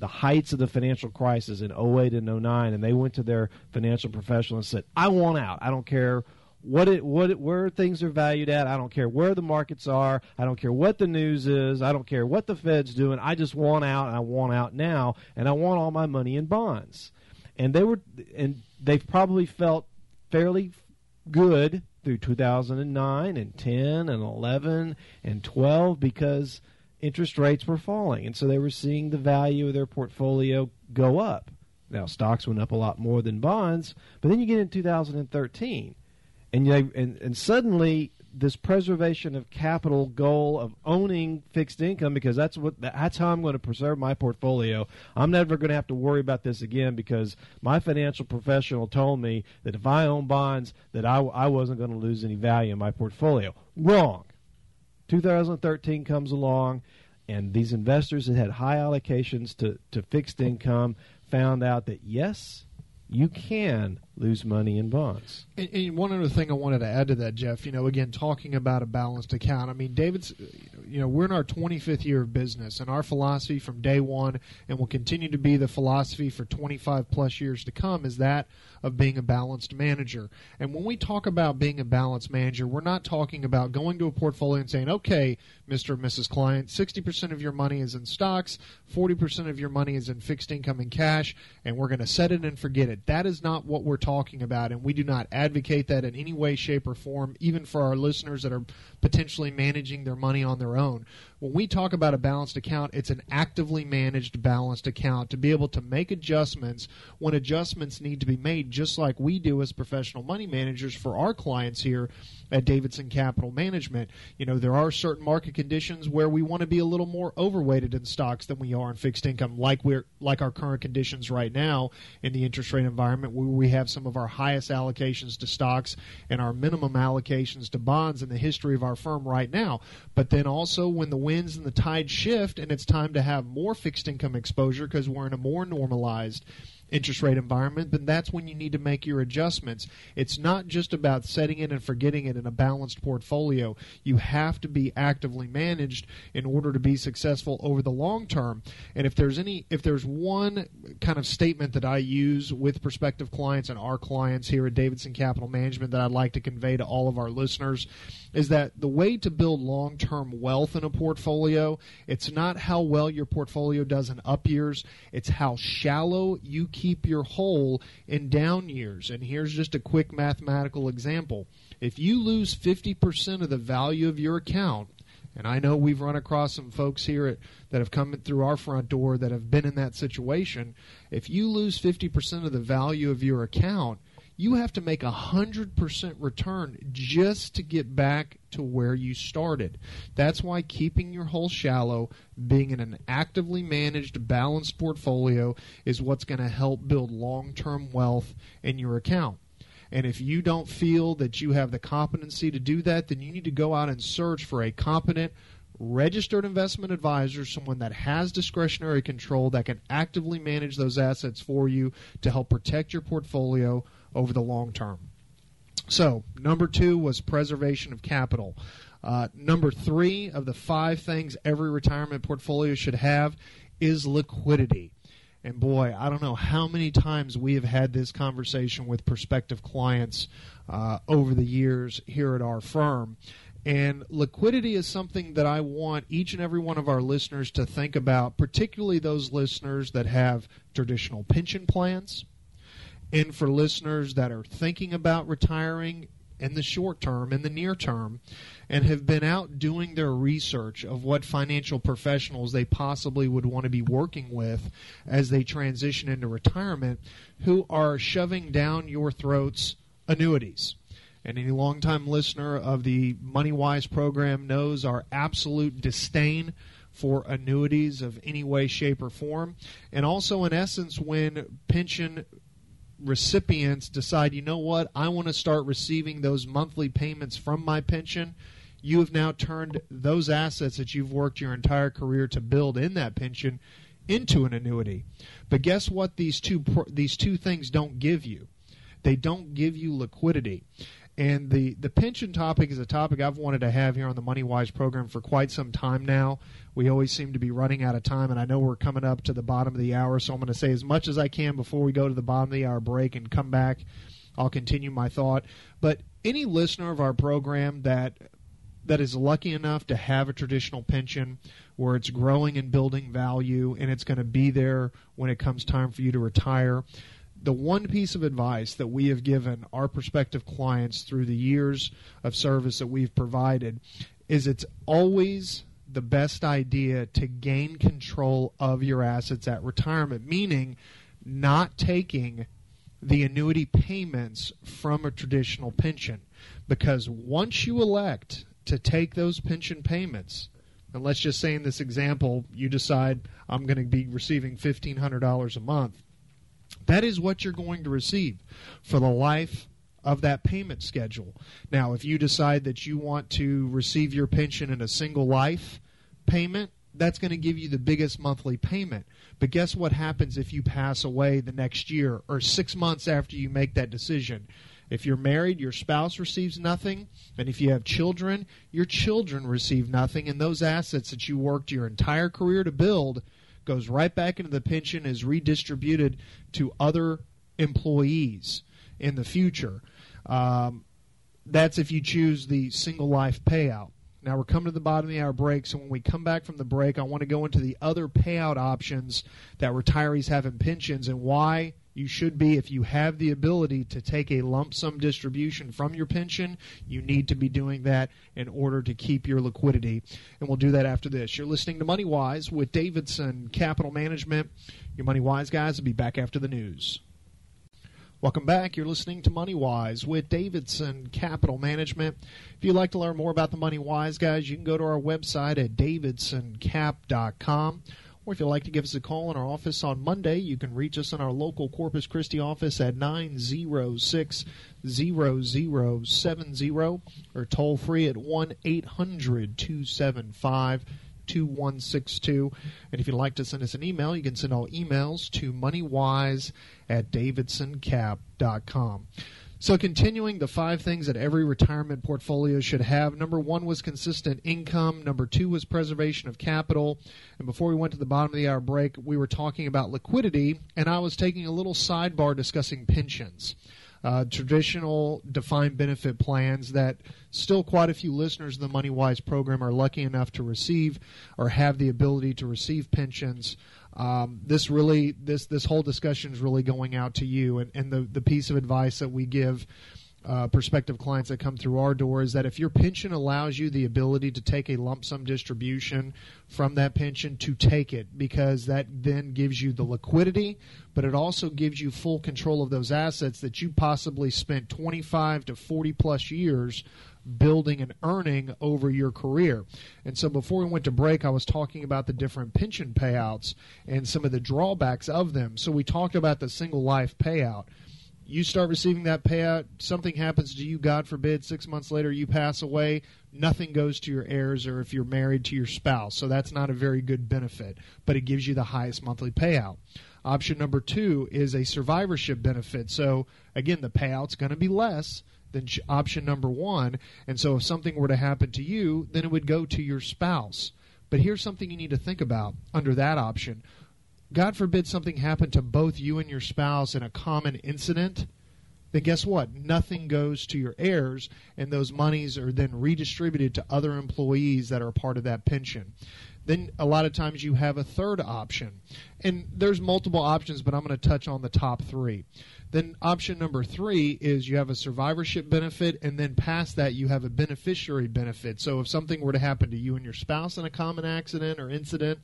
heights of the financial crisis in 2008 and 2009, and they went to their financial professional and said, "I want out. I don't care where things are valued at. I don't care where the markets are. I don't care what the news is. I don't care what the Fed's doing. I just want out, and I want out now, and I want all my money in bonds." And they've probably felt fairly good through 2009 and 10 and 11 and 12 because interest rates were falling. And so they were seeing the value of their portfolio go up. Now, stocks went up a lot more than bonds, but then you get in 2013, and suddenly this preservation of capital goal of owning fixed income, because that's how I'm going to preserve my portfolio. I'm never going to have to worry about this again because my financial professional told me that if I own bonds, that I wasn't going to lose any value in my portfolio. Wrong. 2013 comes along, and these investors that had high allocations to fixed income found out that, yes, you can lose money in bonds. And one other thing I wanted to add to that, Jeff, again, talking about a balanced account. I mean, David's, we're in our 25th year of business, and our philosophy from day one, and will continue to be the philosophy for 25-plus years to come, is that of being a balanced manager. And when we talk about being a balanced manager, we're not talking about going to a portfolio and saying, okay, Mr. and Mrs. Client, 60% of your money is in stocks, 40% of your money is in fixed income and cash, and we're going to set it and forget it. That is not what we're talking about, and we do not advocate that in any way, shape, or form, even for our listeners that are potentially managing their money on their own. When we talk about a balanced account, it's an actively managed balanced account to be able to make adjustments when adjustments need to be made, just like we do as professional money managers for our clients here at Davidson Capital Management. There are certain market conditions where we want to be a little more overweighted in stocks than we are in fixed income, like our current conditions right now in the interest rate environment, where we have some of our highest allocations to stocks and our minimum allocations to bonds in the history of our firm right now. But then also when the winds and the tide shift and it's time to have more fixed income exposure because we're in a more normalized interest rate environment, then that's when you need to make your adjustments. It's not just about setting it and forgetting it in a balanced portfolio. You have to be actively managed in order to be successful over the long term. And if there's one kind of statement that I use with prospective clients and our clients here at Davidson Capital Management that I'd like to convey to all of our listeners is that the way to build long-term wealth in a portfolio, it's not how well your portfolio does in up years, it's how shallow you keep your hole in down years. And here's just a quick mathematical example. If you lose 50% of the value of your account, and I know we've run across some folks here that have come through our front door that have been in that situation, if you lose 50% of the value of your account, you have to make 100% return just to get back to where you started. That's why keeping your hole shallow, being in an actively managed, balanced portfolio is what's going to help build long-term wealth in your account. And if you don't feel that you have the competency to do that, then you need to go out and search for a competent, registered investment advisor, someone that has discretionary control that can actively manage those assets for you to help protect your portfolio over the long term. So, number 2 was preservation of capital. Number 3 of the 5 things every retirement portfolio should have is liquidity. And boy, I don't know how many times we have had this conversation with prospective clients over the years here at our firm. And liquidity is something that I want each and every one of our listeners to think about, particularly those listeners that have traditional pension plans. And for listeners that are thinking about retiring in the short term, in the near term, and have been out doing their research of what financial professionals they possibly would want to be working with as they transition into retirement, who are shoving down your throats annuities. And any longtime listener of the MoneyWise program knows our absolute disdain for annuities of any way, shape, or form. And also, in essence, when pension recipients decide, you know what, I want to start receiving those monthly payments from my pension, you have now turned those assets that you've worked your entire career to build in that pension into an annuity. But guess what these two things don't give you? They don't give you liquidity. And the pension topic is a topic I've wanted to have here on the MoneyWise program for quite some time now. We always seem to be running out of time, and I know we're coming up to the bottom of the hour, so I'm going to say as much as I can before we go to the bottom of the hour break and come back. I'll continue my thought. But any listener of our program that is lucky enough to have a traditional pension where it's growing and building value and it's going to be there when it comes time for you to retire, the one piece of advice that we have given our prospective clients through the years of service that we've provided is it's always the best idea to gain control of your assets at retirement, meaning not taking the annuity payments from a traditional pension, because once you elect to take those pension payments, and let's just say in this example, you decide I'm going to be receiving $1,500 a month, that is what you're going to receive for the life of that payment schedule. Now, if you decide that you want to receive your pension in a single life payment, that's going to give you the biggest monthly payment. But guess what happens if you pass away the next year or 6 months after you make that decision? If you're married, your spouse receives nothing. And if you have children, your children receive nothing. And those assets that you worked your entire career to build goes right back into the pension, is redistributed to other employees in the future. That's if you choose the single life payout. Now, we're coming to the bottom of the hour break, so when we come back from the break, I want to go into the other payout options that retirees have in pensions and why you should be, if you have the ability to take a lump sum distribution from your pension, you need to be doing that in order to keep your liquidity. And we'll do that after this. You're listening to Money Wise with Davidson Capital Management. Your Money Wise guys will be back after the news. Welcome back. You're listening to Money Wise with Davidson Capital Management. If you'd like to learn more about the Money Wise guys, you can go to our website at davidsoncap.com. Or if you'd like to give us a call in our office on Monday, you can reach us in our local Corpus Christi office at 906-0070 or toll free at 1-800-275-2162. And if you'd like to send us an email, you can send all emails to moneywise@davidsoncap.com. So continuing the 5 things that every retirement portfolio should have. Number 1 was consistent income. Number 2 was preservation of capital. And before we went to the bottom of the hour break, we were talking about liquidity, and I was taking a little sidebar discussing pensions. Traditional defined benefit plans that still quite a few listeners of the MoneyWise program are lucky enough to receive or have the ability to receive pensions. This whole discussion is really going out to you, and the piece of advice that we give prospective clients that come through our door is that if your pension allows you the ability to take a lump sum distribution from that pension, to take it, because that then gives you the liquidity, but it also gives you full control of those assets that you possibly spent 25 to 40 plus years building and earning over your career. And so before we went to break, I was talking about the different pension payouts and some of the drawbacks of them. So we talked about the single life payout. You start receiving that payout, something happens to you, God forbid, 6 months later you pass away, nothing goes to your heirs or if you're married to your spouse. So that's not a very good benefit, but it gives you the highest monthly payout. Option number 2 is a survivorship benefit. So again, the payout's going to be less than option number 1. And so if something were to happen to you, then it would go to your spouse. But here's something you need to think about under that option. God forbid something happened to both you and your spouse in a common incident, then guess what? Nothing goes to your heirs, and those monies are then redistributed to other employees that are part of that pension. Then a lot of times you have a third option, and there's multiple options, but I'm going to touch on the top 3. Then option number 3 is you have a survivorship benefit, and then past that you have a beneficiary benefit. So if something were to happen to you and your spouse in a common accident or incident,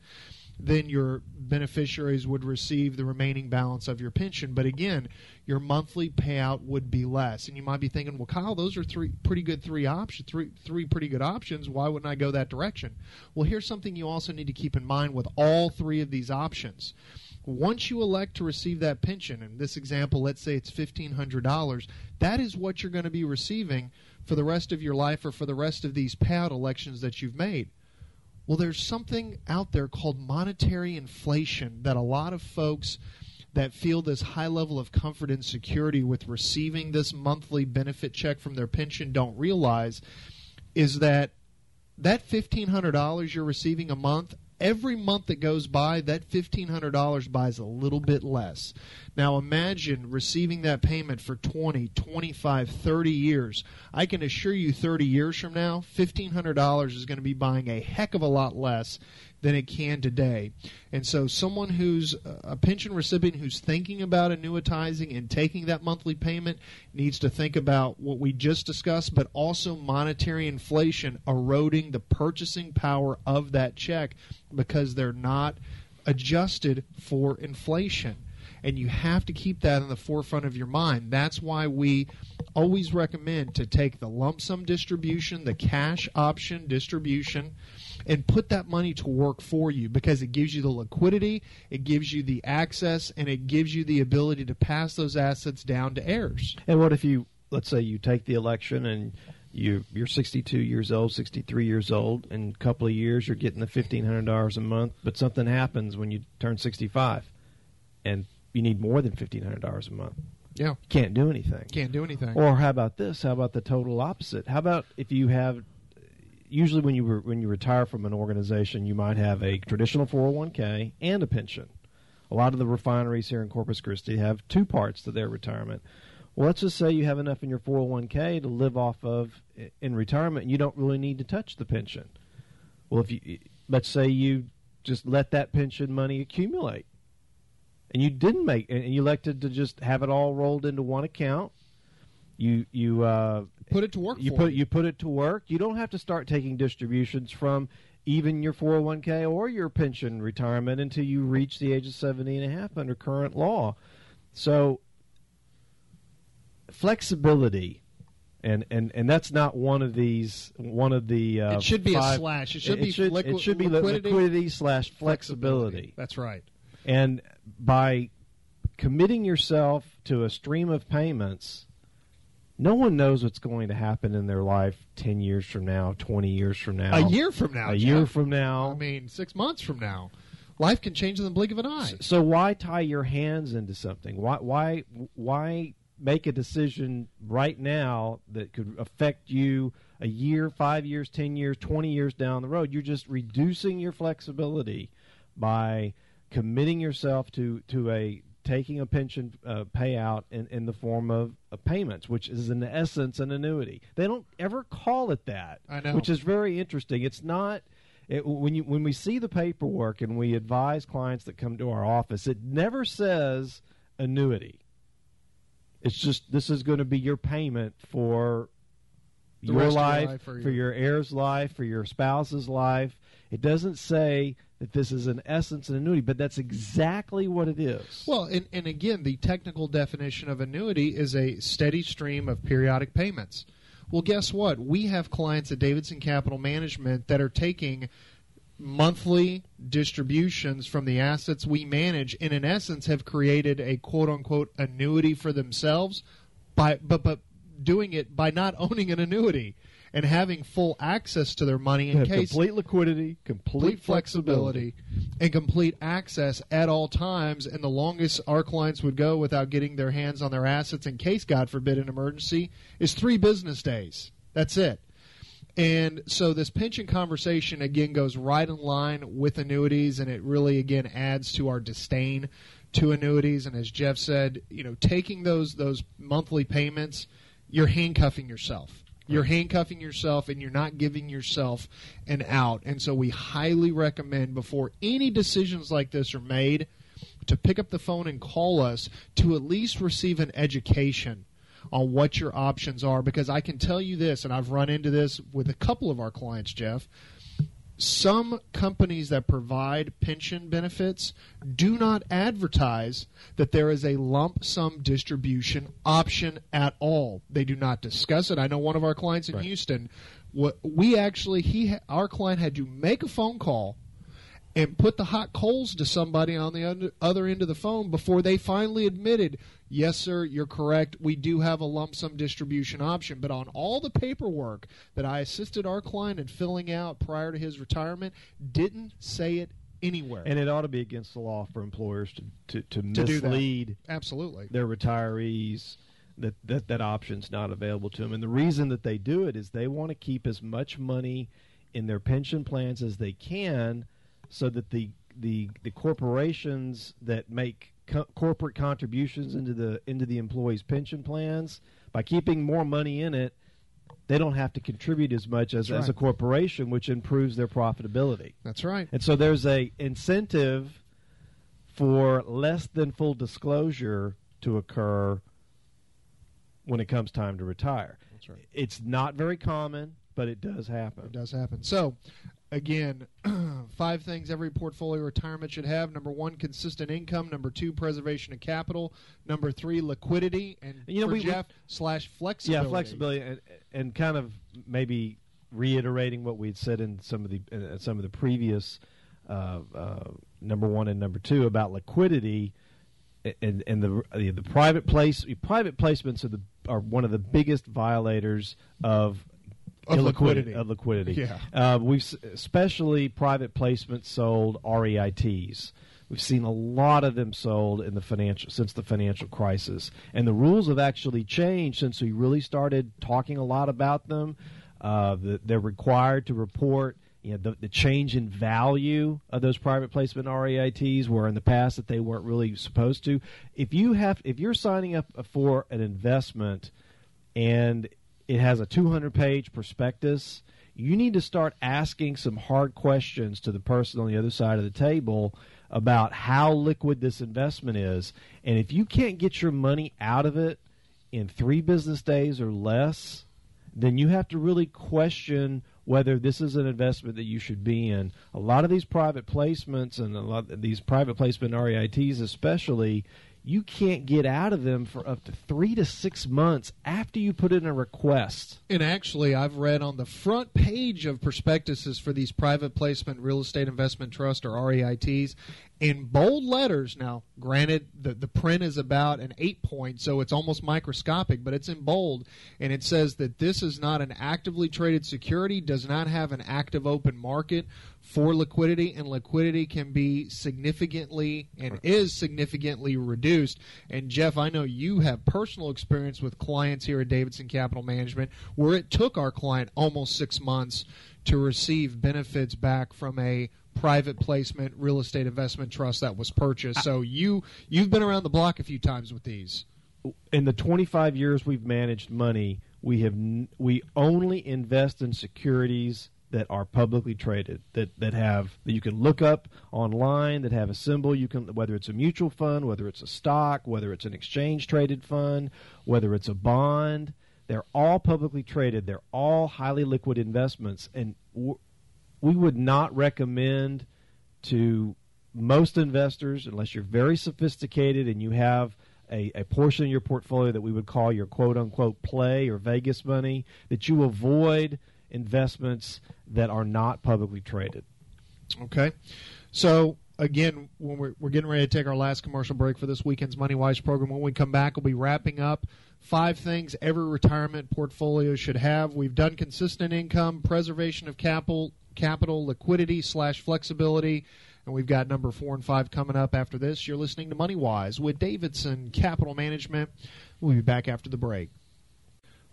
then your beneficiaries would receive the remaining balance of your pension. But again, your monthly payout would be less. And you might be thinking, well, Kyle, those are three pretty good options. Why wouldn't I go that direction? Well, here's something you also need to keep in mind with all 3 of these options. Once you elect to receive that pension, in this example, let's say it's $1,500, that is what you're going to be receiving for the rest of your life or for the rest of these payout elections that you've made. Well, there's something out there called monetary inflation that a lot of folks that feel this high level of comfort and security with receiving this monthly benefit check from their pension don't realize is that $1,500 you're receiving a month, every month that goes by, that $1,500 buys a little bit less. Now imagine receiving that payment for 20, 25, 30 years. I can assure you 30 years from now, $1,500 is going to be buying a heck of a lot less than it can today. And so someone who's a pension recipient who's thinking about annuitizing and taking that monthly payment needs to think about what we just discussed, but also monetary inflation eroding the purchasing power of that check because they're not adjusted for inflation. And you have to keep that in the forefront of your mind. That's why we always recommend to take the lump sum distribution, the cash option distribution, and put that money to work for you because it gives you the liquidity, it gives you the access, and it gives you the ability to pass those assets down to heirs. And what if you, let's say you take the election and you're 62 years old, 63 years old, in a couple of years you're getting the $1,500 a month, but something happens when you turn 65 and you need more than $1,500 a month. Yeah. Can't do anything. Can't do anything. Or how about this? How about the total opposite? How about if you have, usually when you retire from an organization, you might have a traditional 401k and a pension. A lot of the refineries here in Corpus Christi have two parts to their retirement. Well, let's just say you have enough in your 401k to live off of in retirement, and you don't really need to touch the pension. Well, if you, let's say you just let that pension money accumulate, and you didn't make, and you elected to just have it all rolled into one account. You put it to work. You put it to work. You don't have to start taking distributions from even your 401k or your pension retirement until you reach the age of 70.5 under current law. So flexibility, and that's not one of the. It should be a slash. It should be liquidity slash flexibility. That's right. And by committing yourself to a stream of payments, no one knows what's going to happen in their life 10 years from now, 20 years from now. A year from now. Year from now. I mean, 6 months from now. Life can change in the blink of an eye. So why tie your hands into something? Why make a decision right now that could affect you a year, 5 years, 10 years, 20 years down the road? You're just reducing your flexibility by committing yourself to taking a pension payout in the form of payments, which is in essence an annuity. They don't ever call it that, I know, which is very interesting. It's not when we see the paperwork and we advise clients that come to our office, it never says annuity. It's just this is going to be your payment for your life, for your heir's life, for your spouse's life. It doesn't say that this is in essence an annuity, but that's exactly what it is. Well, and again, the technical definition of annuity is a steady stream of periodic payments. Well, guess what? We have clients at Davidson Capital Management that are taking monthly distributions from the assets we manage and, in essence, have created a quote-unquote annuity for themselves, but doing it by not owning an annuity and having full access to their money in case. Complete liquidity, complete flexibility, and complete access at all times. And the longest our clients would go without getting their hands on their assets in case, God forbid, an emergency is 3 business days. That's it. And so this pension conversation, again, goes right in line with annuities, and it really, again, adds to our disdain to annuities. And as Jeff said, you know, taking those monthly payments, you're handcuffing yourself. You're handcuffing yourself, and you're not giving yourself an out. And so we highly recommend before any decisions like this are made to pick up the phone and call us to at least receive an education on what your options are, because I can tell you this, and I've run into this with a couple of our clients, Jeff. Some companies that provide pension benefits do not advertise that there is a lump sum distribution option at all. They do not discuss it. I know one of our clients in Houston, our client had to make a phone call and put the hot coals to somebody on the other end of the phone before they finally admitted, yes, sir, you're correct, we do have a lump sum distribution option. But on all the paperwork that I assisted our client in filling out prior to his retirement, didn't say it anywhere. And it ought to be against the law for employers to mislead their retirees that option's not available to them. And the reason that they do it is they want to keep as much money in their pension plans as they can so that the corporations that make corporate contributions into the employees' pension plans. By keeping more money in it, they don't have to contribute as much as a corporation, which improves their profitability. That's right. And so there's a incentive for less than full disclosure to occur when it comes time to retire. That's right. It's not very common, but it does happen. It does happen. So, again, 5 things every portfolio retirement should have. Number 1, consistent income. Number 2, preservation of capital. Number 3, liquidity. And Jeff, flexibility. Yeah, flexibility, and kind of maybe reiterating what we had said in some of the previous number 1 and number 2 about liquidity. And the private placements are one of the biggest violators of liquidity. Yeah. We've especially private placements sold REITs. We've seen a lot of them sold since the financial crisis, and the rules have actually changed since we really started talking a lot about them. They're required to report. You know, the change in value of those private placement REITs, where in the past that they weren't really supposed to. If you're signing up for an investment and it has a 200-page prospectus, you need to start asking some hard questions to the person on the other side of the table about how liquid this investment is. And if you can't get your money out of it in 3 business days or less, then you have to really question whether this is an investment that you should be in. A lot of these private placements and a lot of these private placement REITs especially, you can't get out of them for up to 3 to 6 months after you put in a request. And actually, I've read on the front page of prospectuses for these private placement real estate investment trust or REITs, in bold letters. Now, granted, the print is about an 8-point, so it's almost microscopic, but it's in bold. And it says that this is not an actively traded security, does not have an active open market for liquidity, and liquidity can be significantly reduced. And, Jeff, I know you have personal experience with clients here at Davidson Capital Management where it took our client almost 6 months to receive benefits back from a private placement real estate investment trust that was purchased. So you've been around the block a few times with these. In the 25 years we've managed money, we only invest in securities that are publicly traded, that you can look up online, that have a symbol. You can, whether it's a mutual fund, whether it's a stock, whether it's an exchange traded fund, whether it's a bond, they're all publicly traded. They're all highly liquid investments, and we would not recommend to most investors, unless you're very sophisticated and you have a portion of your portfolio that we would call your quote-unquote play or Vegas money, that you avoid investments that are not publicly traded. Okay. So, again, when we're getting ready to take our last commercial break for this weekend's MoneyWise program, when we come back, we'll be wrapping up 5 things every retirement portfolio should have. We've done consistent income, preservation of capital, liquidity/flexibility, and we've got number 4 and 5 coming up after this. You're listening to MoneyWise with Davidson Capital Management. We'll be back after the break.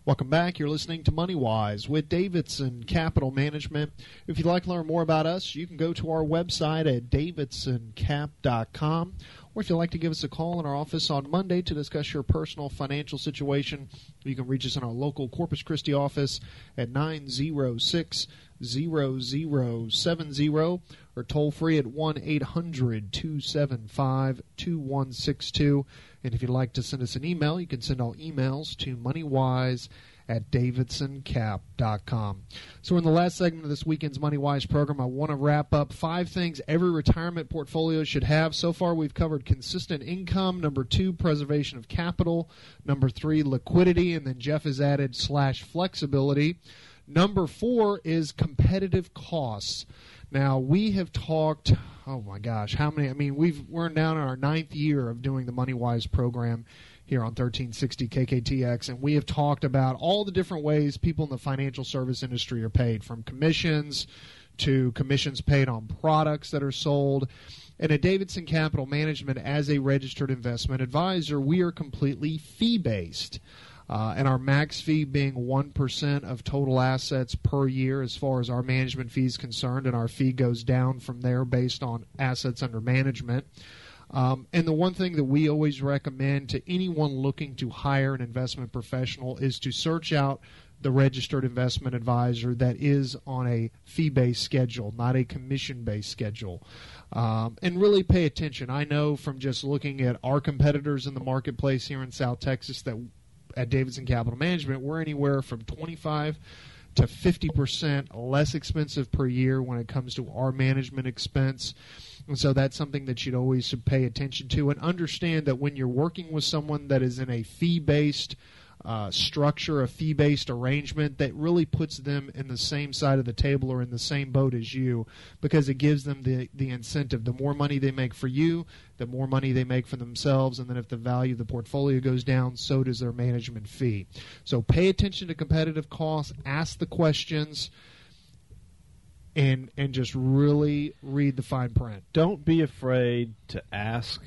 Welcome back. You're listening to MoneyWise with Davidson Capital Management. If you'd like to learn more about us, you can go to our website at davidsoncap.com, or if you'd like to give us a call in our office on Monday to discuss your personal financial situation, you can reach us in our local Corpus Christi office at 906-0070 or toll free at 1-800-275-2162. And if you'd like to send us an email, you can send all emails to moneywise@davidsoncap.com. So in the last segment of this weekend's MoneyWise program, I want to wrap up 5 things every retirement portfolio should have. So far, we've covered consistent income, number 2, preservation of capital, number 3, liquidity, and then Jeff has added /flexibility. Number 4 is competitive costs. Now, we have talked, oh my gosh, how many? I mean, we're down in our 9th year of doing the MoneyWise program here on 1360 KKTX, and we have talked about all the different ways people in the financial service industry are paid, from commissions to commissions paid on products that are sold. And at Davidson Capital Management, as a registered investment advisor, we are completely fee-based. And our max fee being 1% of total assets per year as far as our management fee is concerned, and our fee goes down from there based on assets under management. And the one thing that we always recommend to anyone looking to hire an investment professional is to search out the registered investment advisor that is on a fee-based schedule, not a commission-based schedule. And really pay attention. I know from just looking at our competitors in the marketplace here in South Texas that at Davidson Capital Management, we're anywhere from 25 to 50% less expensive per year when it comes to our management expense. And so that's something that you'd always pay attention to and understand that when you're working with someone that is in a fee-based structure, a fee-based arrangement, that really puts them in the same side of the table or in the same boat as you, because it gives them the incentive. The more money they make for you, the more money they make for themselves, and then if the value of the portfolio goes down, so does their management fee. So pay attention to competitive costs, ask the questions, and just really read the fine print. Don't be afraid to ask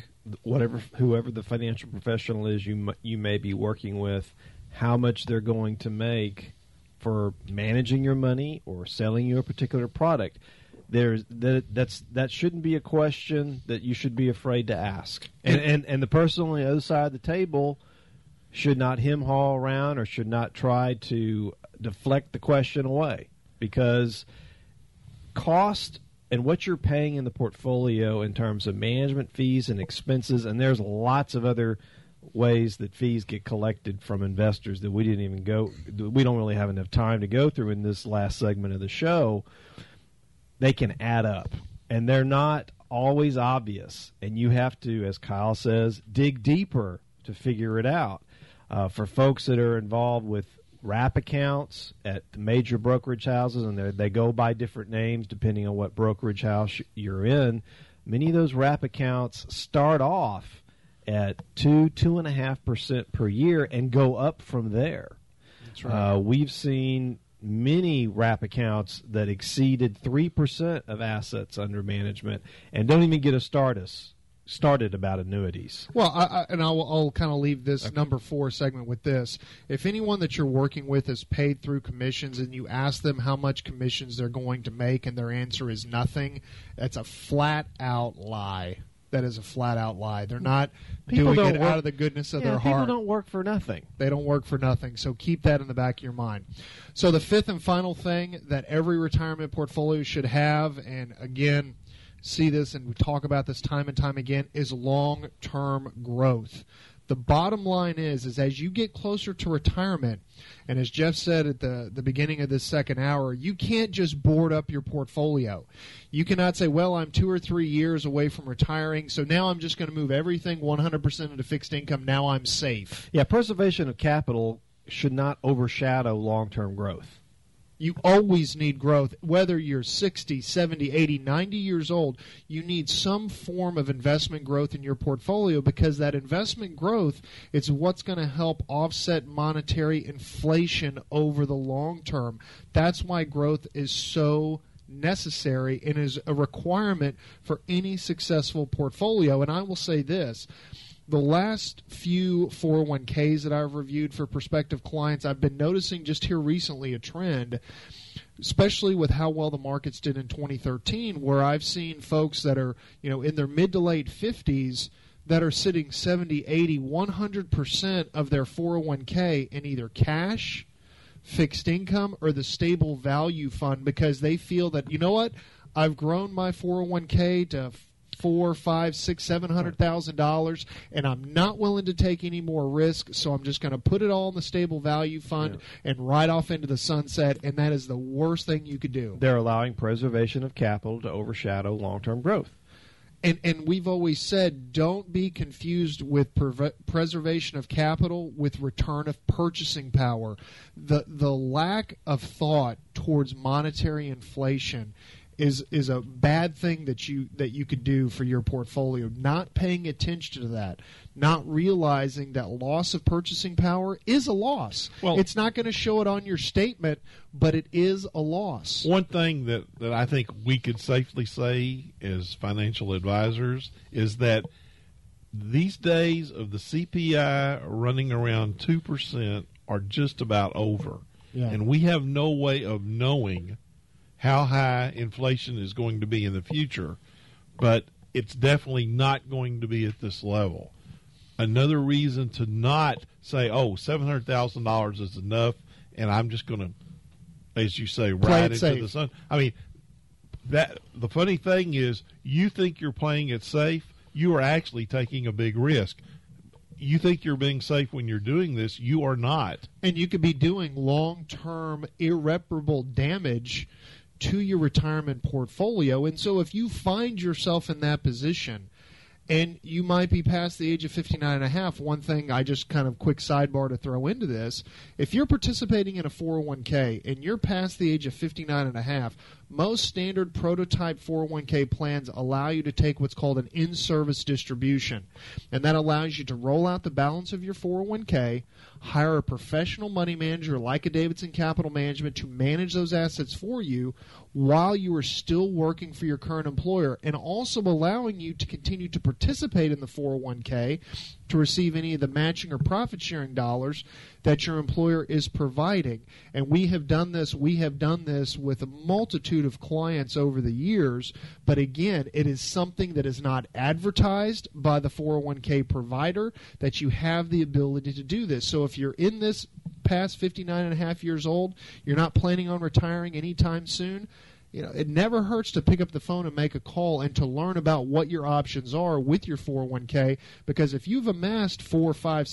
whoever the financial professional is you may be working with, how much they're going to make for managing your money or selling you a particular product. That shouldn't be a question that you should be afraid to ask. And the person on the other side of the table should not hem-haw around or should not try to deflect the question away, because cost and what you're paying in the portfolio in terms of management fees and expenses, and there's lots of other ways that fees get collected from investors that we don't really have enough time to go through in this last segment of the show. They can add up, and they're not always obvious, and you have to, as Kyle says, dig deeper to figure it out. For folks that are involved with wrap accounts at the major brokerage houses, and they go by different names depending on what brokerage house you're in. Many of those wrap accounts start off at 2.5% per year and go up from there. That's right. We've seen many wrap accounts that exceeded 3% of assets under management, and don't even get started about annuities. Well, I'll kind of leave this number four segment with this. If anyone that you're working with is paid through commissions and you ask them how much commissions they're going to make and their answer is nothing, that's a flat-out lie. That is a flat-out lie. They're not doing it out of the goodness of their heart. People don't work for nothing. They don't work for nothing, so keep that in the back of your mind. So the fifth and final thing that every retirement portfolio should have, and again, see this and we talk about this time and time again, is long-term growth. The bottom line is as you get closer to retirement, and as Jeff said at the beginning of this second hour, you can't just board up your portfolio. You cannot say, well, I'm 2 or 3 years away from retiring, so now I'm just going to move everything 100% into fixed income. Now I'm safe. Yeah, preservation of capital should not overshadow long-term growth. You always need growth. Whether you're 60, 70, 80, 90 years old, you need some form of investment growth in your portfolio, because that investment growth is what's going to help offset monetary inflation over the long term. That's why growth is so necessary and is a requirement for any successful portfolio. And I will say this. The last few 401ks that I've reviewed for prospective clients, I've been noticing just here recently a trend, especially with how well the markets did in 2013, where I've seen folks that are, in their mid to late 50s that are sitting 70, 80, 100% of their 401k in either cash, fixed income, or the stable value fund, because they feel that, I've grown my 401k to $400,000, $500,000, $600,000, $700,000, and I'm not willing to take any more risk, so I'm just going to put it all in the stable value fund and ride off into the sunset, and that is the worst thing you could do. They're allowing preservation of capital to overshadow long-term growth. And we've always said, don't be confused with preservation of capital with return of purchasing power. The lack of thought towards monetary inflation is a bad thing that you could do for your portfolio. Not paying attention to that, not realizing that loss of purchasing power is a loss. Well, it's not going to show it on your statement, but it is a loss. One thing that I think we could safely say as financial advisors is that these days of the CPI running around 2% are just about over. Yeah. And we have no way of knowing how high inflation is going to be in the future, but it's definitely not going to be at this level. Another reason to not say, oh, $700,000 is enough, and I'm just going to, as you say, ride into the sun. I mean, the funny thing is you think you're playing it safe. You are actually taking a big risk. You think you're being safe when you're doing this. You are not. And you could be doing long-term irreparable damage to your retirement portfolio. And so if you find yourself in that position and you might be past the age of 59 and a half, one thing I just kind of quick sidebar to throw into this, if you're participating in a 401k and you're past the age of 59 and a half, most standard prototype 401k plans allow you to take what's called an in-service distribution. And that allows you to roll out the balance of your 401k, hire a professional money manager like a Davidson Capital Management to manage those assets for you while you are still working for your current employer, and also allowing you to continue to participate in the 401k to receive any of the matching or profit-sharing dollars that your employer is providing. And we have done this. We have done this with a multitude of clients over the years. But again, it is something that is not advertised by the 401k provider that you have the ability to do this. So if you're in this past 59 and a half years old, you're not planning on retiring anytime soon, you know, it never hurts to pick up the phone and make a call and to learn about what your options are with your 401k, because if you've amassed $400,000,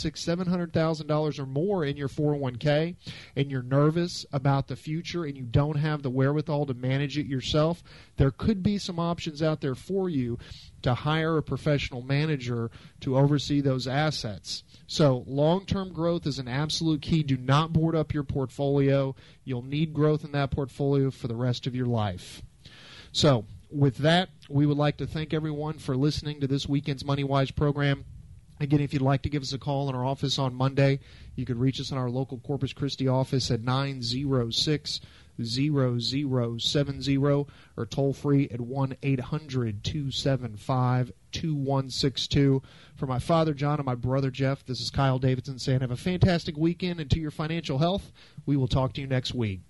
$500,000, $600,000, $700,000 or more in your 401k and you're nervous about the future and you don't have the wherewithal to manage it yourself, there could be some options out there for you to hire a professional manager to oversee those assets. So long-term growth is an absolute key. Do not board up your portfolio. You'll need growth in that portfolio for the rest of your life. So with that, we would like to thank everyone for listening to this weekend's MoneyWise program. Again, if you'd like to give us a call in our office on Monday, you could reach us in our local Corpus Christi office at 906-0070 or toll free at 1-800-275-2162. For my father, John, and my brother, Jeff, this is Kyle Davidson saying have a fantastic weekend, and to your financial health, we will talk to you next week.